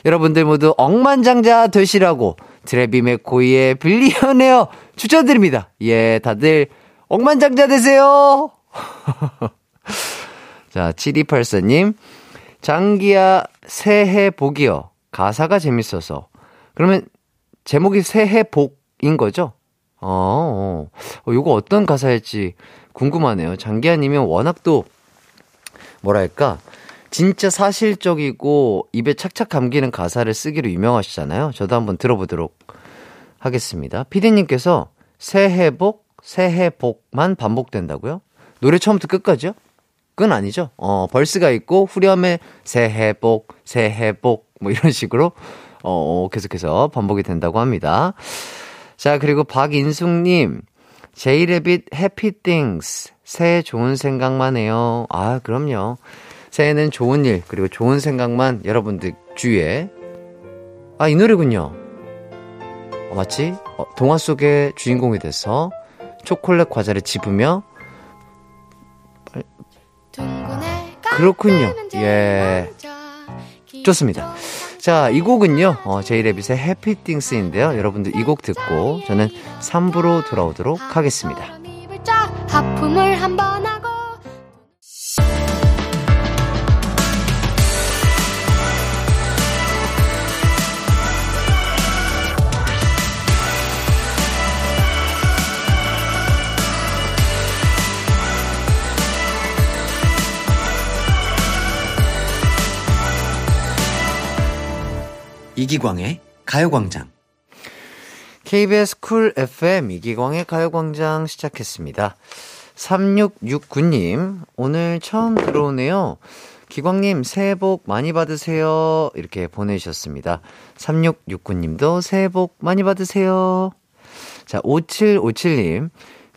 여러분들 모두 억만장자 되시라고 트래비 맥코이의 빌리어네어 추천드립니다. 예, 다들 억만장자 되세요. 자, 7284님, 장기야 새해 복이요. 가사가 재밌어서. 그러면 제목이 새해 복인 거죠? 요거 어떤 가사일지 궁금하네요. 장기야님은 워낙 또 뭐랄까, 진짜 사실적이고 입에 착착 감기는 가사를 쓰기로 유명하시잖아요. 저도 한번 들어보도록 하겠습니다. 피디님께서 새해 복, 새해 복만 반복된다고요? 노래 처음부터 끝까지요? 그건 아니죠. 벌스가 있고 후렴에 새해 복, 새해 복 뭐 이런 식으로 계속해서 반복이 된다고 합니다. 자, 그리고 박인숙님, 제이레빗 해피 띵스, 새해 좋은 생각만 해요. 아, 그럼요. 새해는 좋은 일 그리고 좋은 생각만 여러분들 주위에. 아, 이 노래군요. 마치 동화 속의 주인공이 돼서 초콜릿 과자를 집으며. 그렇군요. 예, 좋습니다. 자, 이 곡은요, 제이레빗의 해피 띵스인데요. 여러분들 이 곡 듣고 저는 3부로 돌아오도록 하겠습니다. 하품을 한번 하고 이기광의 가요광장. KBS 쿨 FM 이기광의 가요광장 시작했습니다. 3669님, 오늘 처음 들어오네요. 기광님 새해 복 많이 받으세요. 이렇게 보내주셨습니다. 3669님도 새해 복 많이 받으세요. 자, 5757님,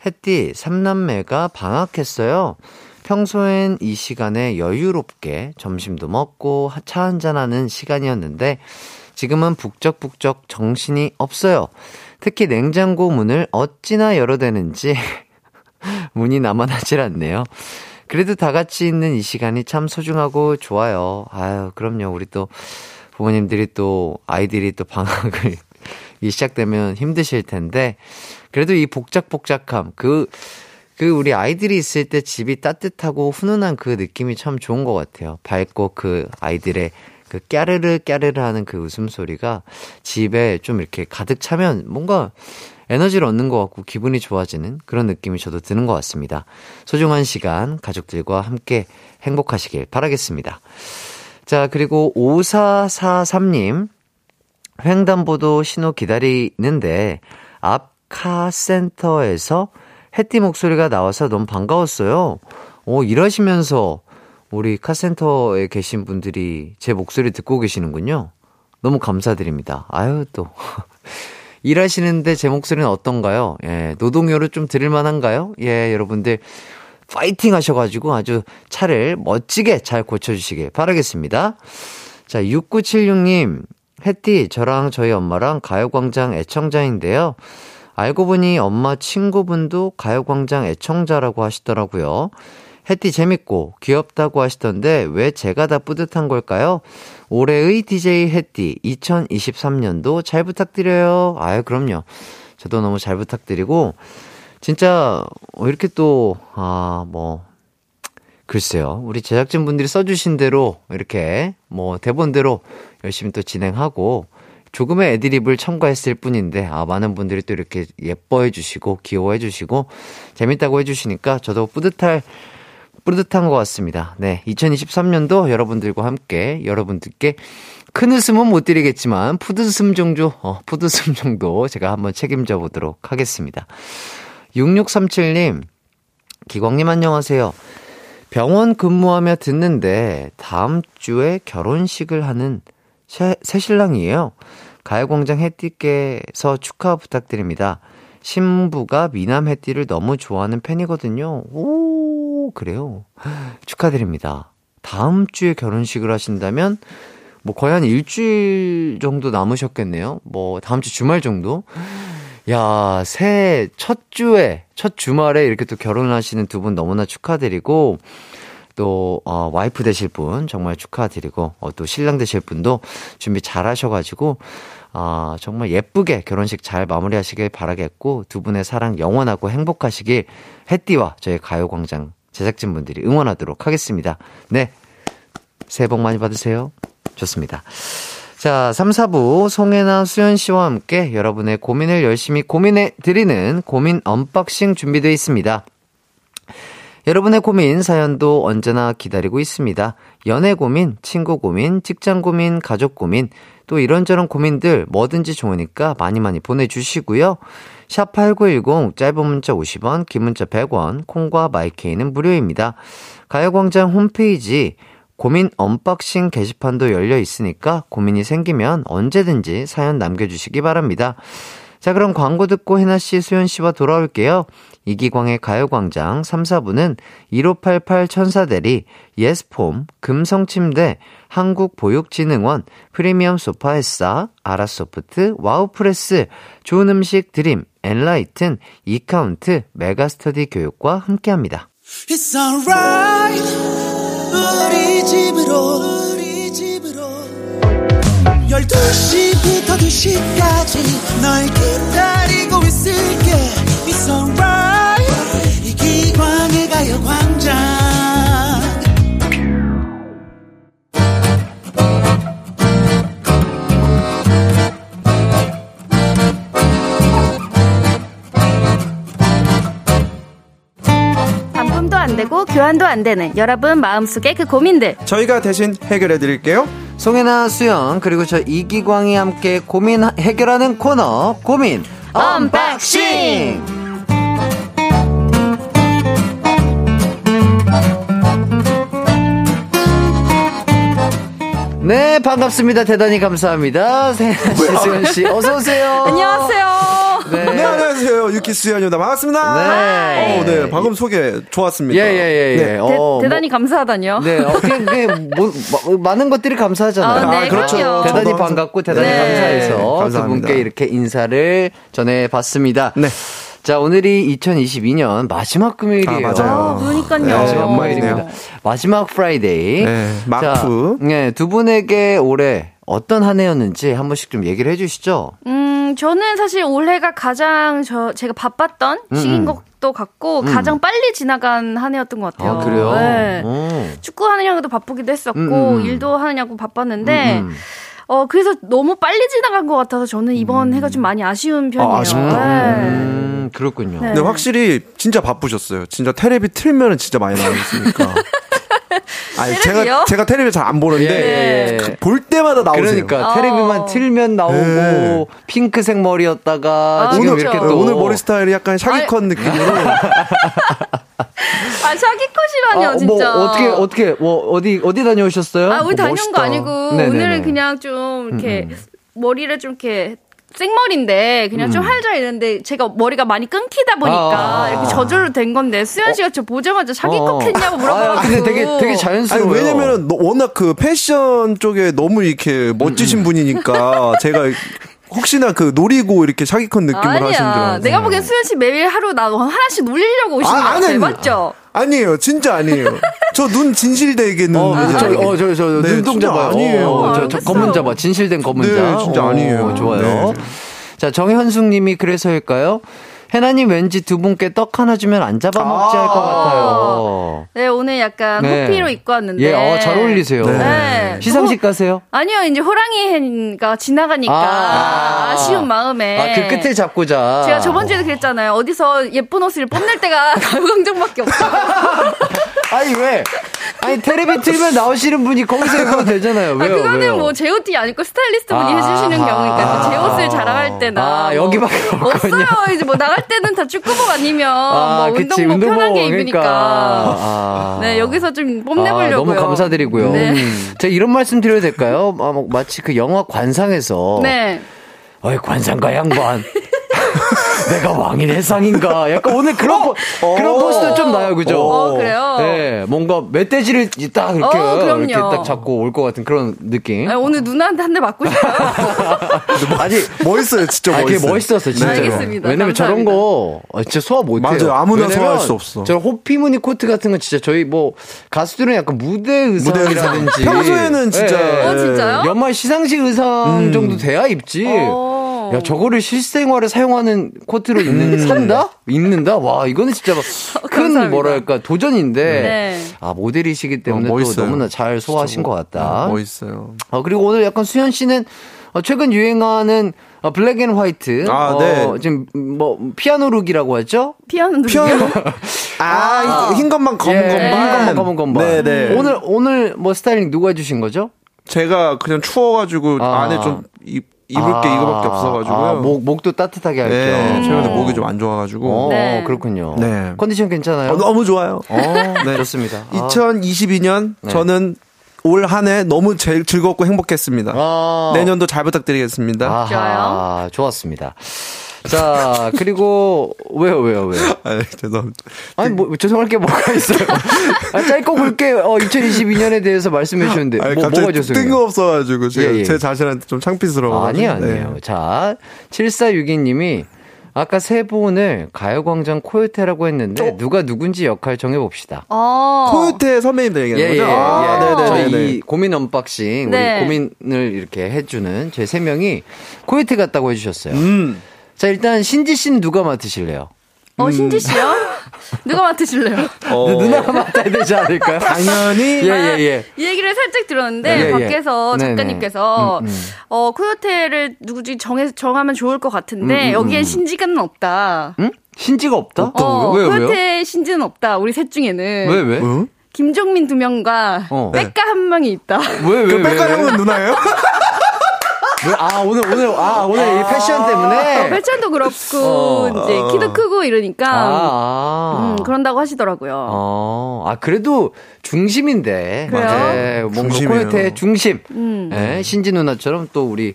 햇띠 3남매가 방학했어요. 평소엔 이 시간에 여유롭게 점심도 먹고 차 한잔하는 시간이었는데 지금은 북적북적 정신이 없어요. 특히 냉장고 문을 어찌나 열어대는지 문이 남아나질 않네요. 그래도 다 같이 있는 이 시간이 참 소중하고 좋아요. 아유, 그럼요. 우리 또 부모님들이 또 아이들이 또 방학을 시작되면 힘드실 텐데, 그래도 이 복작복작함, 그 우리 아이들이 있을 때 집이 따뜻하고 훈훈한 그 느낌이 참 좋은 것 같아요. 밝고 그 아이들의 그 깨르르 깨르르 하는 그 웃음소리가 집에 좀 이렇게 가득 차면 뭔가 에너지를 얻는 것 같고 기분이 좋아지는 그런 느낌이 저도 드는 것 같습니다. 소중한 시간 가족들과 함께 행복하시길 바라겠습니다. 자, 그리고 5443님, 횡단보도 신호 기다리는데 앞 카센터에서 해띠 목소리가 나와서 너무 반가웠어요. 일하시면서 우리 카센터에 계신 분들이 제 목소리 듣고 계시는군요. 너무 감사드립니다. 아유, 또 일하시는데 제 목소리는 어떤가요? 예, 노동요로 좀 들을만한가요? 예, 여러분들 파이팅 하셔가지고 아주 차를 멋지게 잘 고쳐주시길 바라겠습니다. 자, 6976님, 햇띠, 저랑 저희 엄마랑 가요광장 애청자인데요. 알고 보니 엄마 친구분도 가요광장 애청자라고 하시더라고요. 햇띠 재밌고 귀엽다고 하시던데 왜 제가 다 뿌듯한 걸까요? 올해의 DJ 햇띠 2023년도 잘 부탁드려요. 아유, 그럼요. 저도 너무 잘 부탁드리고, 진짜 이렇게 또 글쎄요, 우리 제작진분들이 써주신 대로 이렇게 대본대로 열심히 또 진행하고 조금의 애드립을 첨가했을 뿐인데 많은 분들이 또 이렇게 예뻐해 주시고 귀여워해 주시고 재밌다고 해 주시니까 저도 뿌듯한 것 같습니다. 네, 2023년도 여러분들과 함께 여러분들께 큰 웃음은 못 드리겠지만 푸드슴 정도 제가 한번 책임져 보도록 하겠습니다. 6637님, 기광님 안녕하세요. 병원 근무하며 듣는데 다음 주에 결혼식을 하는 새신랑이에요. 가요광장 햇띠께서 축하 부탁드립니다. 신부가 미남 햇띠를 너무 좋아하는 팬이거든요. 오, 그래요? 축하드립니다. 다음 주에 결혼식을 하신다면 거의 한 일주일 정도 남으셨겠네요. 다음 주 주말 정도? 야, 새해 첫 주말에 이렇게 또 결혼하시는 두 분 너무나 축하드리고, 또, 와이프 되실 분 정말 축하드리고, 또 신랑 되실 분도 준비 잘 하셔가지고, 정말 예쁘게 결혼식 잘 마무리하시길 바라겠고, 두 분의 사랑 영원하고 행복하시길 햇띠와 저희 가요광장 제작진분들이 응원하도록 하겠습니다. 네, 새해 복 많이 받으세요. 좋습니다. 자, 3, 4부 송해나 수연씨와 함께 여러분의 고민을 열심히 고민해드리는 고민 언박싱 준비되어 있습니다. 여러분의 고민 사연도 언제나 기다리고 있습니다. 연애 고민, 친구 고민, 직장 고민, 가족 고민, 또 이런저런 고민들 뭐든지 좋으니까 많이 많이 보내주시고요. 샵8910, 짧은 문자 50원, 긴 문자 100원, 콩과 마이케이는 무료입니다. 가요광장 홈페이지 고민 언박싱 게시판도 열려 있으니까 고민이 생기면 언제든지 사연 남겨주시기 바랍니다. 자, 그럼 광고 듣고 해나씨, 수연씨와 돌아올게요. 이기광의 가요광장 3, 4부는 1588 천사대리, 예스폼, 금성침대, 한국보육진흥원, 프리미엄 소파에싸, 아라소프트, 와우프레스, 좋은 음식 드림, 엔라이튼, 이카운트, 메가스터디 교육과 함께합니다. It's alright. 우리 집으로 12시부터 2시까지 널 기다리고 있을게. It's alright. 이기광의 가요광장. 되고 교환도 안 되는 여러분 마음속의 그 고민들 저희가 대신 해결해 드릴게요. 송혜나, 수영, 그리고 저 이기광이 함께 고민 해결하는 코너 고민 언박싱. 네, 반갑습니다. 대단히 감사합니다. 수영 씨, 어서 오세요. 안녕하세요. 네. 네, 안녕하세요. 유키스 연유다. 반갑습니다. 네. 오, 네. 방금 소개 좋았습니다. 예, 예, 예. 네. 대단히 감사하다니요. 네. 네. 많은 것들이 감사하잖아요. 아, 네, 아, 그렇죠. 그럼요. 대단히 반갑고, 대단히 네. 감사해서 두 분께 이렇게 인사를 전해봤습니다. 네. 자, 오늘이 2022년 마지막 금요일이에요. 아, 맞아요. 그러니까요. 네, 마지막 금요일입니다. 마지막 프라이데이. 네, 마프. 자, 네, 두 분에게 올해 어떤 한 해였는지 한 번씩 좀 얘기를 해 주시죠. 저는 사실 올해가 가장 제가 바빴던 시기인 것도 같고 가장 빨리 지나간 한 해였던 것 같아요. 아, 그래요? 네. 축구하느냐고도 바쁘기도 했었고 일도 하느냐고 바빴는데 그래서 너무 빨리 지나간 것 같아서 저는 이번 해가 좀 많이 아쉬운 편이에요. 아, 아쉽다. 네. 그렇군요. 네. 근데 확실히 진짜 바쁘셨어요. 진짜 테레비 틀면은 진짜 많이 나오셨으니까. 아니, 제가 테레비를 잘 안 보는데 예, 예. 볼 때마다 나오세요. 그러니까 테레비만 틀면 나오고 예. 핑크색 머리였다가 지금 오늘, 이렇게 또 오늘 머리 스타일이 약간 샤기컷 느낌으로. 아, 샤기컷이라뇨, 진짜. 뭐, 어디 다녀오셨어요? 아, 우리 다녀온 거 아니고 네네네. 오늘은 그냥 좀 이렇게 머리를 좀 이렇게. 생머리인데 그냥 좀 할자 이랬는데 제가 머리가 많이 끊기다 보니까 이렇게 저절로 된 건데 수현 씨가 저 보자마자 샤기컷 했냐고 물어봐가지고. 아, 근데 되게 자연스러워요. 아니, 왜냐면은 워낙 그 패션 쪽에 너무 이렇게 멋지신 분이니까 제가 혹시나 그 노리고 이렇게 샤기컷 느낌을 하신 줄 알았어요. 내가 보기엔 수현 씨 매일 하루 나 하나씩 놀리려고 오신 거 같아요. 맞죠? 아니에요, 진짜 아니에요. 저 눈 진실되겠는데. 저 눈동자 봐요. 아니에요. 저 검은자 봐. 진실된 검은자. 네, 진짜 아니에요. 좋아요. 네. 자, 정현숙님이 그래서일까요? 해나님 왠지 두 분께 떡 하나 주면 안 잡아먹지 할 것 같아요. 네, 오늘 약간 호피로 입고 왔는데. 예, 잘 어울리세요. 네. 네. 시상식 가세요? 아니요, 이제 호랑이 해가 지나가니까 아쉬운 마음에. 그 끝을 잡고자. 제가 저번 주에도 그랬잖아요. 어디서 예쁜 옷을 뽐낼 때가 가요광장밖에 없어요. 아니, 왜? 아니, 테레비 틀면 나오시는 분이 거기서 입어도 되잖아요. 왜요? 아, 그거는 뭐 제 옷이 아니고 스타일리스트 분이 해주시는 경우니까 제 옷을 자랑할 때나. 여기밖에 없거든요. 없어요. 이제 뭐 나갈 때는 다 축구복 아니면 뭐 그치, 운동복 편하게 입으니까. 그러니까. 네, 여기서 좀 뽐내보려고요. 너무 감사드리고요. 네. 제가 이런 말씀 드려도 될까요? 마치 그 영화 관상에서. 네. 어이, 관상가 양반. 내가 왕인 해상인가? 약간 오늘 그런 포스도 좀 나요, 그죠? 그래요? 네, 뭔가 멧돼지를 딱 이렇게, 이렇게 딱 잡고 올 것 같은 그런 느낌. 아니, 오늘 누나한테 한 대 맞고 싶어요. 아니, 멋있어요, 진짜 멋있어요. 되게 멋있었어요, 진짜. 알겠습니다. 왜냐면 감사합니다. 저런 거 진짜 소화 못해요. 맞아요, 아무나 소화할 수 없어. 저 호피무늬 코트 같은 건 진짜 저희 뭐 가수들은 약간 무대 의상이라든지. 평소에는 진짜. 네. 진짜요? 연말 시상식 의상 정도 돼야 입지. 야, 저거를 실생활에 사용하는 코트로 입는다? 와, 이거는 진짜 큰 뭐랄까 도전인데 네. 모델이시기 때문에 또 너무나 잘 소화하신 것 같다. 멋있어요. 그리고 오늘 약간 수현 씨는 최근 유행하는 블랙 앤 화이트. 네. 지금 뭐 피아노 룩이라고 하죠? 피아노 룩. 흰 것만 검은 흰 것만 검은. 네. 오늘 뭐 스타일링 누가 해주신 거죠? 제가 그냥 추워가지고 안에 좀 입을 게 이거밖에 없어가지고요. 목도 따뜻하게 할게요. 네, 최근에 목이 좀 안 좋아가지고. 네. 그렇군요. 네. 컨디션 괜찮아요? 너무 좋아요. 네, 좋습니다. 2022년 네. 저는 올 한 해 너무 제일 즐겁고 행복했습니다. 내년도 잘 부탁드리겠습니다. 좋아요. 좋았습니다. 자, 그리고 왜요? 아, 죄송합니다. 아니, 뭐 죄송할 게 뭐가 있어요? 짧고 굵게 2022년에 대해서 말씀해 주셨는데 뭐가 죄송해요? 뜬금없어가지고 제가 제 자신한테 좀 창피스러워. 아니에요. 네. 자, 7462님이 아까 세 분을 가요광장 코요태라고 했는데 누가 누군지 역할 정해봅시다. 코요태 선배님들 얘기하는 거죠? 네. 저희 고민 언박싱 우리 고민을 이렇게 해주는 제 세 명이 코요태 같다고 해주셨어요. 자, 일단 신지 씨는 누가 맡으실래요? 신지 씨요? 누가 맡으실래요? 누나가 맡아야 되지 않을까요? 당연히. 이 얘기를 살짝 들었는데 밖에서 작가님께서 코요태를 누구지 정하면 좋을 것 같은데 여기에 신지가는 없다. 응? 신지가 없다? 왜요? 코요태 신지는 없다. 우리 셋 중에는. 왜? 김종민 2명과 백가 1명이 있다. 왜? 백가 형은 누나예요? 오늘 이 패션 때문에 패션도 그렇고 이제 키도 크고 이러니까 그런다고 하시더라고요. 그래도 중심인데. 그래요? 네, 뭔가 코요태의 중심. 신지 누나처럼 또 우리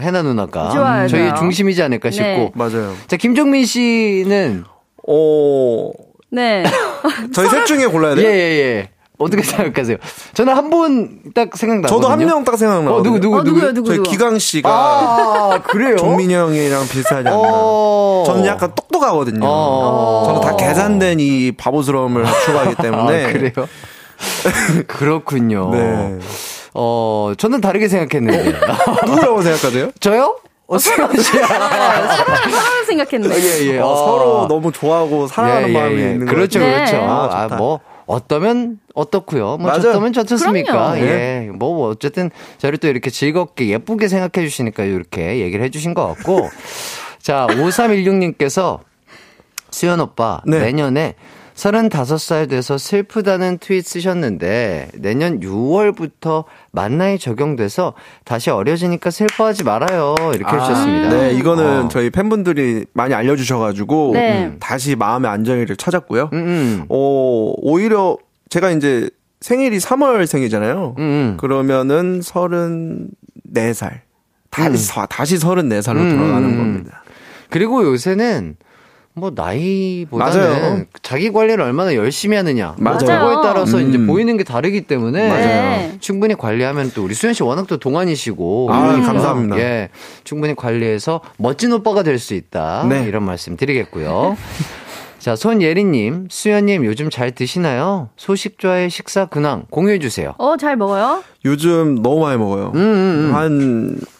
해나 누나가 좋아요, 저희의 중심이지 않을까 싶고. 네. 맞아요. 자, 김종민 씨는 네. 저희 셋 중에 골라야 돼요. 예예예. 예. 어떻게 생각하세요? 저는 한 분 딱 생각나거든요. 저도 한 명 딱 생각나요. 누구요? 저희 기광 씨가 그래요? 종민이 형이랑 비슷하지 않나. 저는 약간 똑똑하거든요. 저는 다 계산된 이 바보스러움을 추구하기 때문에. 아, 그래요? 그렇군요. 네. 저는 다르게 생각했는데. 누구라고 생각하세요? 저요? 서로 생각했네. 예예. 서로 너무 좋아하고 사랑하는 마음이 있는 거죠. 그렇죠, 그렇죠. 뭐. 어떠면 어떻고요. 뭐 좋다면 좋습니까? 예. 뭐 어쨌든 저를 또 이렇게 즐겁게 예쁘게 생각해 주시니까 이렇게 얘기를 해 주신 것 같고. 자, 5316님께서 수연 오빠, 네. 내년에 35살 돼서 슬프다는 트윗 쓰셨는데 내년 6월부터 만나에 적용돼서 다시 어려지니까 슬퍼하지 말아요. 이렇게 해주셨습니다. 네, 이거는 저희 팬분들이 많이 알려주셔가지고 다시 마음의 안정이를 찾았고요. 오히려 제가 이제 생일이 3월생이잖아요. 그러면은 34살 다시 34살로 돌아가는 겁니다. 그리고 요새는 뭐 나이보다는 맞아요. 자기 관리를 얼마나 열심히 하느냐 그거에 따라서 이제 보이는 게 다르기 때문에 맞아요. 충분히 관리하면 또 우리 수현 씨 워낙 또 동안이시고 감사합니다. 예, 충분히 관리해서 멋진 오빠가 될 수 있다. 네. 이런 말씀 드리겠고요. 자, 손예린님, 수현님 요즘 잘 드시나요? 소식좌의 식사 근황 공유해 주세요. 잘 먹어요? 요즘 너무 많이 먹어요.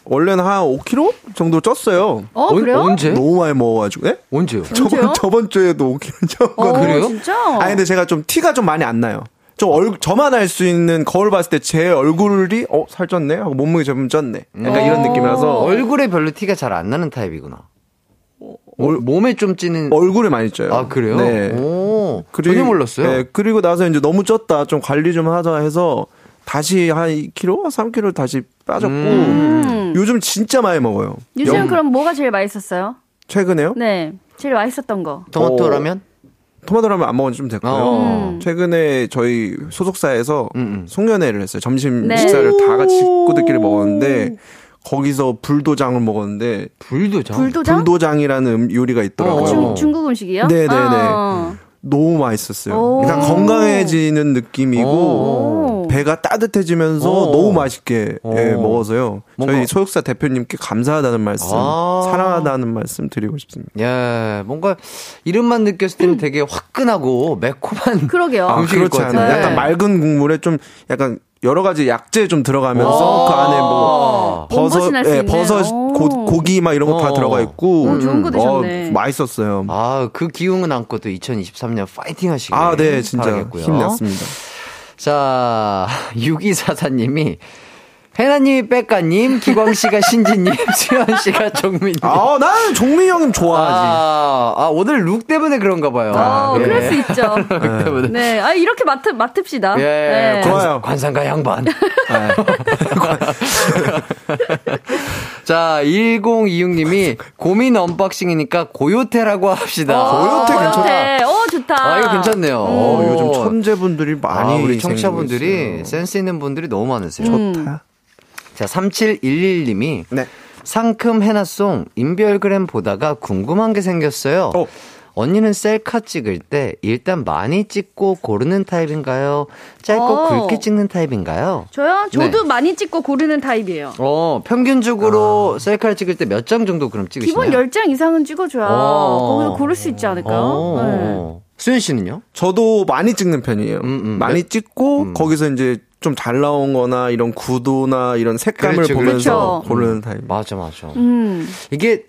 원래는 한 5kg 정도 쪘어요. 그래요? 언제? 너무 많이 먹어가지고. 네? 언제요? 저번 주에도 5kg 쪘거든요. 그래요? 진짜? 아니, 근데 제가 좀 티가 좀 많이 안 나요. 저만 알 수 있는 거울 봤을 때 제 얼굴이 살쪘네? 하고 몸무게 좀 쪘네. 약간 이런 느낌이라서. 얼굴에 별로 티가 잘 안 나는 타입이구나. 몸에 좀 찌는. 얼굴에 많이 쪄요. 아, 그래요? 네. 전혀 몰랐어요. 네. 그리고 나서 이제 너무 쪘다. 좀 관리 좀 하자 해서 다시 한 2kg, 3kg 다시 빠졌고. 요즘 진짜 많이 먹어요. 요즘 그럼 뭐가 제일 맛있었어요? 최근에요? 네, 제일 맛있었던 거. 토마토라면? 토마토라면 안 먹은 지 좀 됐고요. 최근에 저희 소속사에서 송년회를 했어요. 점심 식사를 다 같이 식구들끼리 먹었는데 거기서 불도장을 먹었는데. 불도장? 불도장이라는 요리가 있더라고요. 중국 음식이요? 네네네. 너무 맛있었어요. 일단 건강해지는 느낌이고. 배가 따뜻해지면서 너무 맛있게 먹어서요. 저희 소속사 대표님께 감사하다는 말씀, 사랑하다는 말씀 드리고 싶습니다. 예, 뭔가 이름만 느꼈을 때는 되게 화끈하고 매콤한. 그러게요. 그렇지 않아요. 약간 맑은 국물에 좀 약간 여러 가지 약재 좀 들어가면서 그 안에 뭐 버섯, 고기 막 이런 거 다 들어가 있고. 좋은 거 드셨네. 맛있었어요. 그 기운은 안고 또 2023년 파이팅 하시길 네, 진짜 힘냈습니다. 자, 6244님이 해나님이 백가님, 기광씨가 신지님, 수현씨가 종민님. 나는 종민 형님 좋아하지. 오늘 룩 때문에 그런가 봐요. 네. 그럴 수 있죠. 룩 때문에. 네. 이렇게 맡읍시다. 예. 네. 좋아요. 관상가 양반. 자, 1026님이 고민 언박싱이니까 고요태라고 합시다. 고요태 괜찮다. 좋다. 이거 괜찮네요. 요즘 천재분들이 많이 우리 청취자분들이 센스 있는 분들이 너무 많으세요. 좋다. 자, 3711님이 상큼 해나송 인별그램 보다가 궁금한 게 생겼어요. 언니는 셀카 찍을 때 일단 많이 찍고 고르는 타입인가요? 짧고 굵게 찍는 타입인가요? 저도 많이 찍고 고르는 타입이에요. 평균적으로 셀카를 찍을 때 몇 장 정도 그럼 찍으시나요? 기본 10장 이상은 찍어줘야 거기서 고를 수 있지 않을까요? 수현 씨는요? 저도 많이 찍는 편이에요. 많이 찍고 거기서 이제 좀 잘 나온 거나 이런 구도나 이런 색감을 보면서 고르는 타입. 맞아. 이게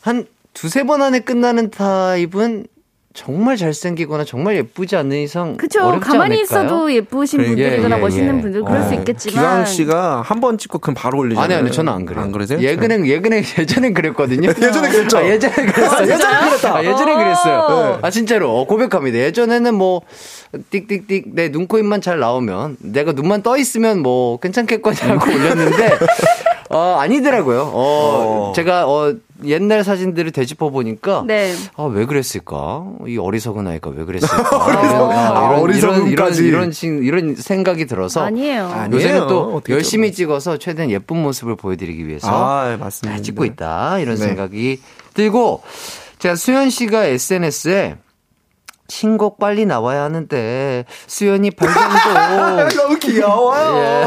한 두세 번 안에 끝나는 타입은 정말 잘생기거나 정말 예쁘지 않는 이상 어렵지 않을까요? 그렇죠. 가만히 있어도 예쁘신 분들이거나 멋있는 분들 그럴 수 있겠지만. 기광 씨가 한 번 찍고 그럼 바로 올리잖아요. 아니 저는 안 그래요. 안 그러세요? 예전엔 그랬거든요. 예전에 그랬죠. 예전에 그랬어요. 진짜로 고백합니다. 예전에는 뭐 띡띡띡 내 눈, 코, 입만 잘 나오면 내가 눈만 떠 있으면 뭐 괜찮겠거냐고 올렸는데 아니더라고요. 제가 옛날 사진들을 되짚어 보니까 네. 아, 왜 그랬을까? 이 어리석은 아이가 왜 그랬을까? 이런 생각이 들어서 아니에요. 요새는 또 열심히 찍어서 최대한 예쁜 모습을 보여드리기 위해서 맞습니다. 찍고 있다 이런 생각이 들고 제가 수현 씨가 SNS에 신곡 빨리 나와야 하는데 수연이 발견도 너무 귀여워요.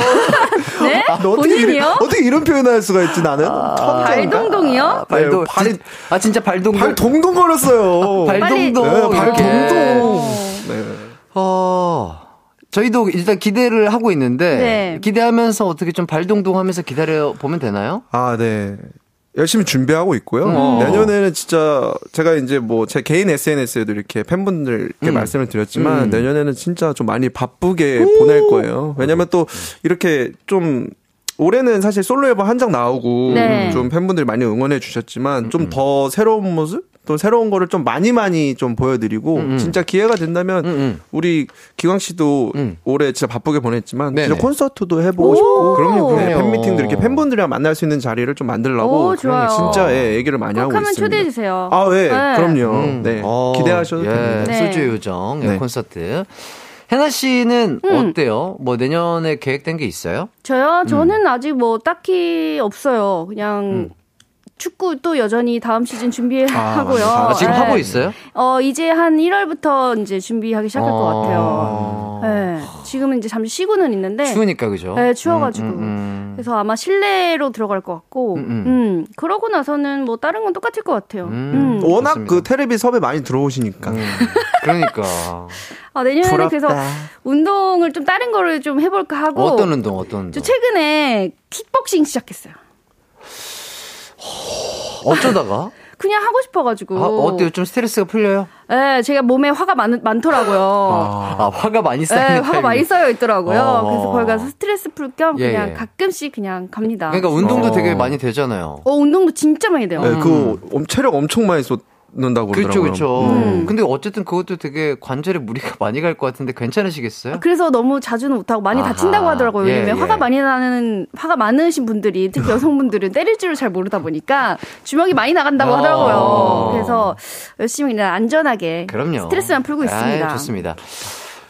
예. 네? 본인이요? 어떻게 이런 표현을 할 수가 있지 나는? 발동동이요? 발동. 진짜 발동동. 발동동 걸었어요. 발동동. 발동동. 네. 저희도 일단 기대를 하고 있는데 기대하면서 어떻게 좀 발동동하면서 기다려 보면 되나요? 아 네. 열심히 준비하고 있고요. 내년에는 진짜 제가 이제 뭐 제 개인 SNS에도 이렇게 팬분들께 말씀을 드렸지만 내년에는 진짜 좀 많이 바쁘게 보낼 거예요. 왜냐면 또 이렇게 좀 올해는 사실 솔로 앨범 한 장 나오고 좀 팬분들이 많이 응원해 주셨지만 좀 더 새로운 모습? 또 새로운 거를 좀 많이 좀 보여드리고 진짜 기회가 된다면 우리 기광 씨도 올해 진짜 바쁘게 보냈지만 네네. 진짜 콘서트도 해보고 싶고 그럼요. 팬미팅도 이렇게 팬분들이랑 만날 수 있는 자리를 좀 만들려고 진짜 얘기를 많이 하고 있습니다. 초대해 주세요. 그럼요. 네. 기대하셔도 됩니다. 소주의 요정 콘서트. 해나 씨는 어때요? 뭐 내년에 계획된 게 있어요? 저요? 저는 아직 뭐 딱히 없어요. 그냥. 축구 또 여전히 다음 시즌 준비하고요. 지금 하고 있어요? 이제 한 1월부터 이제 준비하기 시작할 것 같아요. 네. 지금은 이제 잠시 쉬고는 있는데. 추우니까, 그죠? 네, 추워가지고. 그래서 아마 실내로 들어갈 것 같고. 그러고 나서는 뭐 다른 건 똑같을 것 같아요. 워낙 좋습니다. 그 테레비 섭외 많이 들어오시니까. 그러니까. 내년에는 부럽다. 그래서 운동을 좀 다른 거를 좀 해볼까 하고. 어떤 운동? 저 최근에 킥복싱 시작했어요. 어쩌다가? 그냥 하고 싶어가지고. 어때요? 좀 스트레스가 풀려요? 네, 제가 몸에 화가 많더라고요. 화가 많이 쌓여 있더라고요. 화가 많이 쌓여 있더라고요. 그래서 거기 가서 스트레스 풀 겸 그냥 가끔씩 그냥 갑니다. 그러니까 운동도 되게 많이 되잖아요. 운동도 진짜 많이 돼요. 네, 그 체력 엄청 많이 쏟는다고 그러더라고요. 그렇죠. 근데 어쨌든 그것도 되게 관절에 무리가 많이 갈 것 같은데 괜찮으시겠어요? 그래서 너무 자주는 못하고 많이 다친다고 하더라고요. 왜냐면 화가 많으신 분들이 특히 여성분들은 때릴 줄을 잘 모르다 보니까 주먹이 많이 나간다고 하더라고요. 그래서 열심히 그냥 안전하게 스트레스만 풀고 있습니다. 좋습니다.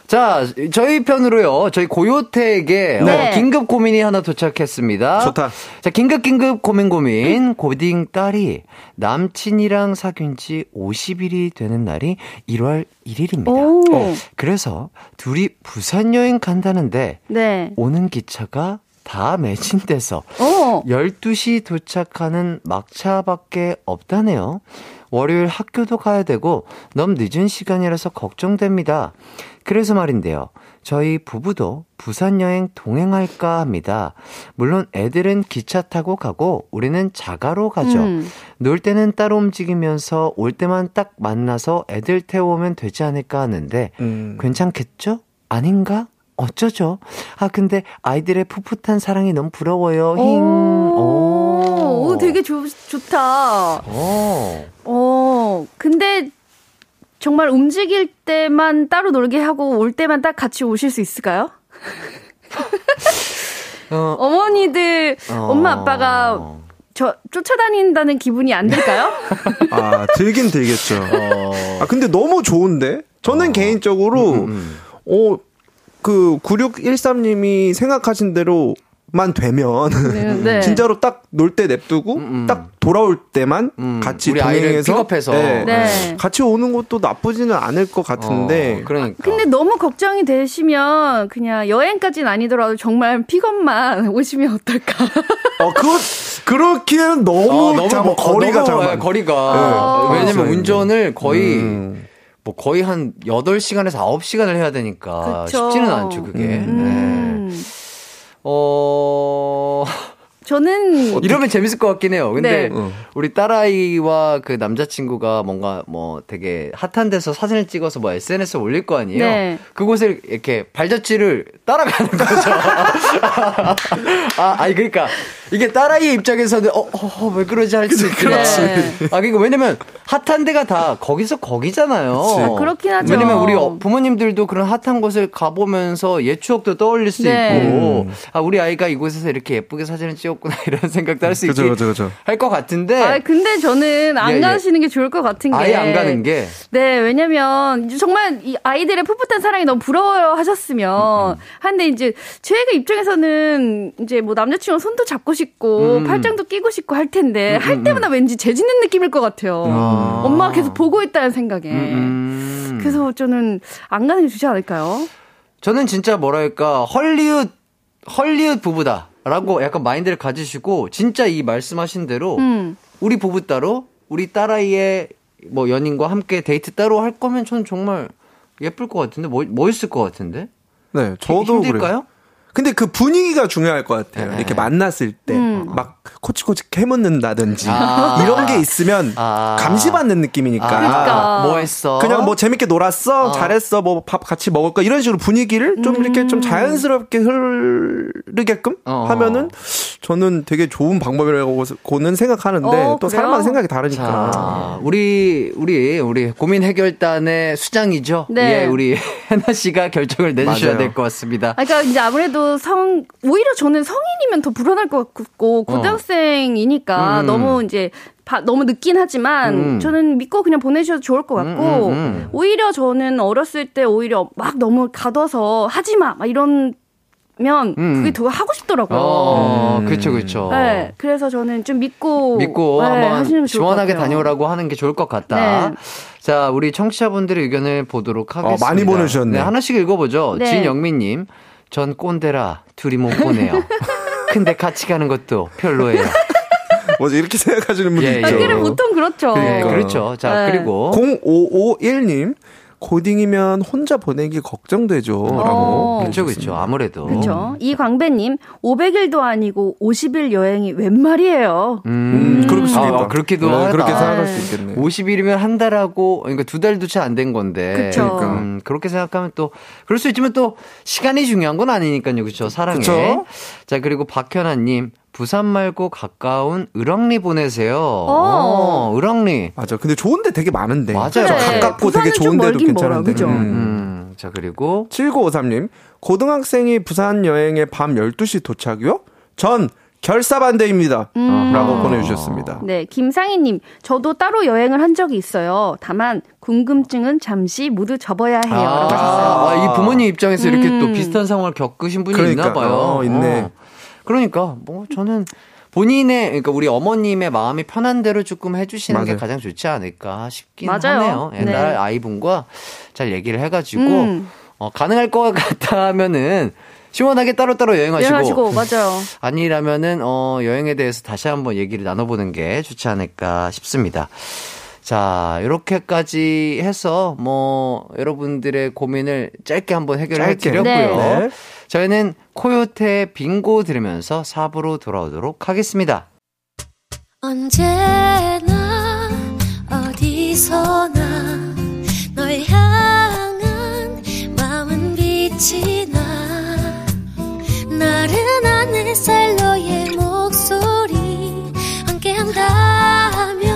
자, 저희 편으로요. 저희 고요택에 긴급 고민이 하나 도착했습니다. 좋다. 자, 긴급 고민. 고딩 딸이 남친이랑 사귄 지 50일이 되는 날이 1월 1일입니다. 그래서 둘이 부산 여행 간다는데 오는 기차가 다 매진돼서 12시 도착하는 막차밖에 없다네요. 월요일 학교도 가야 되고 너무 늦은 시간이라서 걱정됩니다. 그래서 말인데요. 저희 부부도 부산 여행 동행할까 합니다. 물론 애들은 기차 타고 가고 우리는 자가로 가죠. 놀 때는 따로 움직이면서 올 때만 딱 만나서 애들 태워오면 되지 않을까 하는데 괜찮겠죠? 아닌가? 어쩌죠? 근데 아이들의 풋풋한 사랑이 너무 부러워요. 되게 좋다. 근데 정말 움직일 때만 따로 놀게 하고 올 때만 딱 같이 오실 수 있을까요? 어머니들, 엄마, 아빠가 저 쫓아다닌다는 기분이 안 들까요? 들긴 들겠죠. 근데 너무 좋은데? 저는 개인적으로, 그 9613님이 생각하신 대로 만 되면 진짜로 딱 놀 때 냅두고 딱 돌아올 때만 같이 동행해서 픽업해서 같이 오는 것도 나쁘지는 않을 것 같은데 그러니까. 근데 너무 걱정이 되시면 그냥 여행까지는 아니더라도 정말 픽업만 오시면 어떨까? 그렇기에는 너무 거리가. 왜냐면 운전을 거의 거의 한 8시간에서 9시간을 해야 되니까 그쵸. 쉽지는 않죠 그게. 저는 이러면 재밌을 것 같긴 해요. 근데 우리 딸아이와 그 남자친구가 뭔가 뭐 되게 핫한 데서 사진을 찍어서 뭐 SNS에 올릴 거 아니에요. 그곳에 이렇게 발자취를 따라가는 거죠. 그러니까 이게 딸아이의 입장에서는 왜 그러지 할 수 있구나. 네. 아, 그러니까 왜냐면 핫한 데가 다 거기서 거기잖아요. 아, 그렇긴 하죠. 왜냐면 우리 부모님들도 그런 핫한 곳을 가보면서 옛 추억도 떠올릴 수 네. 있고 아, 우리 아이가 이곳에서 이렇게 예쁘게 사진을 찍었구나 이런 생각도 할 수 있고 할 것 같은데 아, 근데 저는 안 가시는 게 좋을 것 같은 게 아예 안 가는 게 네, 왜냐면 정말 이 아이들의 풋풋한 사랑이 너무 부러워요 하셨으면 한데 이제 제가 입장에서는 이제 뭐 남자친구랑 손도 잡고 싶고 팔짱도 끼고 싶고 할 텐데 할 때마다 왠지 재짓는 느낌일 것 같아요. 아. 엄마가 계속 보고 있다는 생각에 그래서 저는 안 가는 게 좋지 않을까요? 저는 진짜 뭐랄까 헐리우드 부부다라고 약간 마인드를 가지시고 진짜 이 말씀하신 대로 우리 부부 따로 우리 딸아이의 뭐 연인과 함께 데이트 따로 할 거면 저는 정말 예쁠 것 같은데 멋있을 것 같은데. 네, 저도 힘들까요? 그래요. 근데 그 분위기가 중요할 것 같아요. 네. 이렇게 만났을 때 막 코치코치 해묻는다든지 이런 게 있으면 감시받는 느낌이니까. 그러니까. 뭐 했어? 그냥 뭐 재밌게 놀았어, 잘했어, 뭐 밥 같이 먹을까 이런 식으로 분위기를 좀 이렇게 좀 자연스럽게 흐르게끔 하면은 저는 되게 좋은 방법이라고는 생각하는데 또 사람마다 생각이 다르니까. 자, 우리 고민 해결단의 수장이죠. 네, 예, 우리 해나 씨가 결정을 내주셔야 될 것 같습니다. 그러니까 이제 아무래도 오히려 저는 성인이면 더 불안할 것 같고 고등학생이니까 너무 이제 너무 늦긴 하지만 저는 믿고 그냥 보내셔도 좋을 것 같고 오히려 저는 어렸을 때 오히려 막 너무 가둬서 하지 마 막 이런 면 그게 더 하고 싶더라고요. 그렇죠. 네, 그래서 저는 좀 믿고 네, 한번 시원하게 다녀오라고 하는 게 좋을 것 같다. 네. 자, 우리 청취자분들의 의견을 보도록 하겠습니다. 많이 보내주셨네. 네, 하나씩 읽어보죠. 네. 진영민님. 전 꼰대라 둘이 못 보내요. 근데 같이 가는 것도 별로예요. 뭐지 이렇게 생각하시는 분들 있죠. 그럼 보통 그렇죠. 그렇죠. 자, 네. 그리고 0551님 고딩이면 혼자 보내기 걱정되죠라고. 그렇죠. 아무래도. 그렇죠. 이광배님 500일도 아니고 50일 여행이 웬 말이에요. 그렇습니다. 그렇게도 그렇게 생각할 수 있겠네요. 50일이면 한 달하고 그러니까 두 달도 채 안 된 건데. 그러니까. 그렇게 생각하면 또 그럴 수 있지만 또 시간이 중요한 건 아니니까요. 그렇죠. 사랑해. 그쵸? 자 그리고 박현아님. 부산 말고 가까운 을왕리 보내세요. 을왕리. 맞아. 근데 좋은데 되게 많은데. 맞아요. 가깝고 되게 좋은데도 괜찮은데. 그죠? 자, 그리고 7953님. 고등학생이 부산 여행에 밤 12시 도착이요? 전 결사반대입니다. 라고 보내주셨습니다. 네. 김상희님. 저도 따로 여행을 한 적이 있어요. 다만 궁금증은 잠시 모두 접어야 해요. 이 부모님 입장에서 이렇게 또 비슷한 상황을 겪으신 분이 그러니까, 있나 봐요. 있네. 그러니까 뭐 저는 그러니까 우리 어머님의 마음이 편한 대로 조금 해주시는 게 가장 좋지 않을까 싶긴 하네요. 옛날 아이분과 잘 얘기를 해가지고 가능할 것 같다면은 시원하게 따로따로 여행하시고 맞아요. 아니라면은 여행에 대해서 다시 한번 얘기를 나눠보는 게 좋지 않을까 싶습니다. 자, 이렇게까지 해서 뭐 여러분들의 고민을 짧게 한번 해결해 드렸고요. 네. 저희는 코요태의 빙고 들으면서 4부로 돌아오도록 하겠습니다. 언제나 어디서나 널 향한 마음은 빛이 나 나른한 햇살 너의 목소리 함께한다면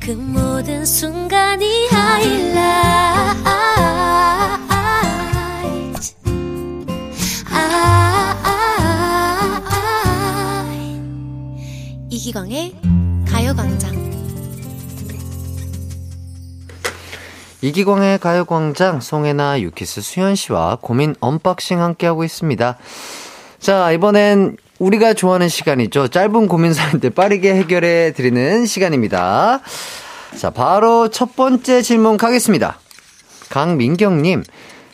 그 모든 순간이 하이라이트. 이기광의 가요광장. 이기광의 가요광장 송해나 유키스 수현씨와 고민 언박싱 함께하고 있습니다. 자, 이번엔 우리가 좋아하는 시간이죠. 짧은 고민 사연들 빠르게 해결해 드리는 시간입니다. 자, 바로 첫 번째 질문 가겠습니다. 강민경님,